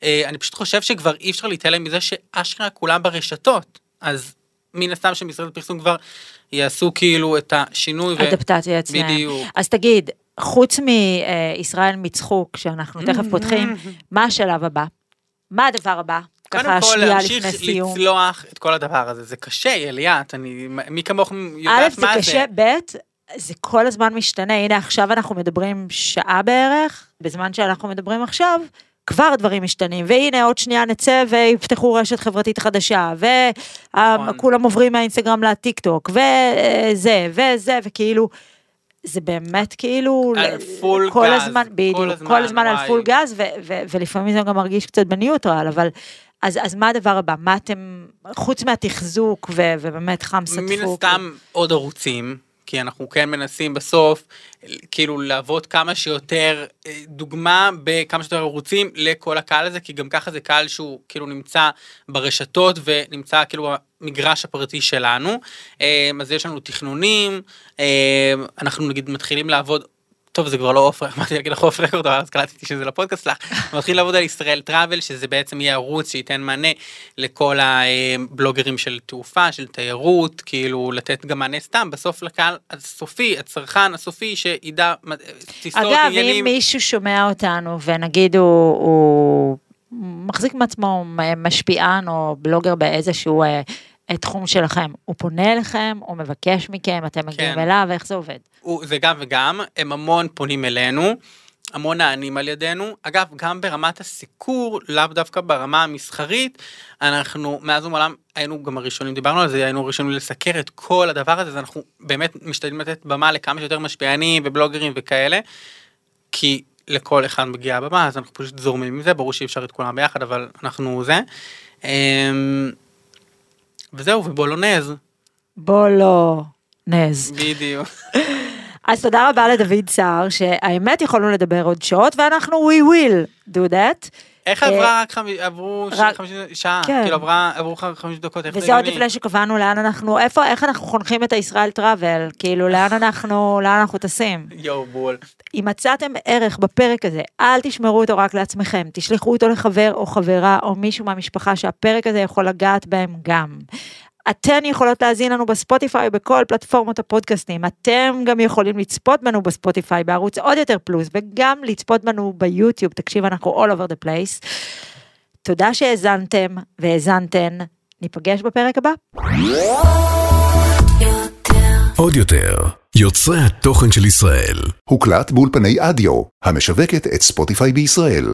אני פשוט חושב שכבר אי אפשר להתעלם מזה שאשכרה כולם ברשתות, אז מן הסתם שמשרד הפרסום כבר יעשו כאילו את השינוי. אדפטציה עצמם. בדיוק. אז תגיד, חוץ מישראל מצחוק, שאנחנו תכף פותחים, מה השלב הבא? מה הדבר הבא? ככה שנייה לפני סיום. קודם כל, להמשיך לצלוח את כל הדבר הזה, זה קשה, אליית, אני, מי כמוך יודעת מה זה. א', זה קשה, ב', זה כל הזמן משתנה, הנה עכשיו אנחנו מדברים שעה בערך, בזמן שאנחנו מדברים עכשיו, כבר דברים משתנים, והנה עוד שנייה נצא ויפתחו רשת חברתית חדשה, וכולם עוברים מהאינסטגרם לטיקטוק, וזה, וזה, וכאילו, זה באמת כאילו, כל הזמן, בדיוק, כל הזמן על פול גז, ולפעמים זה גם מרגיש קצת בניוטרל, אבל, אז מה הדבר הבא? מה אתם, חוץ מהתחזוק, ובאמת חמסת פוק? מן הסתם עוד ערוצים, כי אנחנו כן מנסים בסוף, כאילו לעבוד כמה שיותר, דוגמה בכמה שיותר ערוצים לכל הקהל הזה, כי גם ככה זה קהל שהוא כאילו נמצא ברשתות, ונמצא כאילו במגרש הפרטי שלנו, אז יש לנו תכנונים, אנחנו נגיד מתחילים לעבוד, טוב, זה כבר לא אוף רקורד, אמרתי להגיד לך אוף רקורד, אבל אז קלטתי שזה לפודקאסט לך, מתחיל לעבוד על ישראל טראבל, שזה בעצם יהיה ערוץ שייתן מענה לכל הבלוגרים של תעופה, של תיירות, כאילו לתת גם מענה סתם, בסוף לקהל הסופי, הצרכן הסופי, שידע טיסות עניינים. אגב, אם מישהו שומע אותנו, ונגיד הוא, הוא מחזיק מעצמו משפיען, או בלוגר באיזשהו התחום שלכם, הוא פונה אליכם, הוא מבקש מכם, אתם מגיעים כן. אליו, ואיך זה עובד? הוא, זה גם וגם, הם המון פונים אלינו, המון נענים על ידינו, אגב, גם ברמת הסיקור, לאו דווקא ברמה המסחרית, אנחנו, מאז ומעולם, היינו גם הראשונים, דיברנו על זה, היינו ראשונים לסקר את כל הדבר הזה, אז אנחנו באמת משתדלים לתת במה לכמה שיותר משפיענים, ובלוגרים וכאלה, כי לכל אחד מגיע הבמה, אז אנחנו פשוט זורמים עם זה, ברור שאי אפשר את כולם ביחד, אבל אנחנו זה. וזהו, ובולונז. בולונז. בדיוק. אז תודה רבה לדוד סער, שהאמת יכולנו לדבר עוד שעות, ואנחנו we will do that. איך עברה רק עברו שעה, כאילו עברו חמישים דקות, איך זה גאוני? וזה עוד לפני שקבענו לאן אנחנו, איפה, איך אנחנו חונכים את הישראל טראבל, כאילו לאן אנחנו, לאן אנחנו טסים. יו בול. אם מצאתם ערך בפרק הזה, אל תשמרו אותו רק לעצמכם, תשלחו אותו לחבר או חברה, או מישהו מהמשפחה שהפרק הזה יכול לגעת בהם גם. אתן יכולות להזין לנו בספוטיפיי, בכל פלטפורמות הפודקאסטים, אתם גם יכולים לצפות בנו בספוטיפיי, בערוץ עוד יותר פלוס, וגם לצפות בנו ביוטיוב, תקשיב, אנחנו all over the place. תודה שהאזנתם, והאזנתן, ניפגש בפרק הבא. עוד יותר, יוצרי התוכן של ישראל, הוקלט באולפני אדיו, המשווקת את ספוטיפיי בישראל.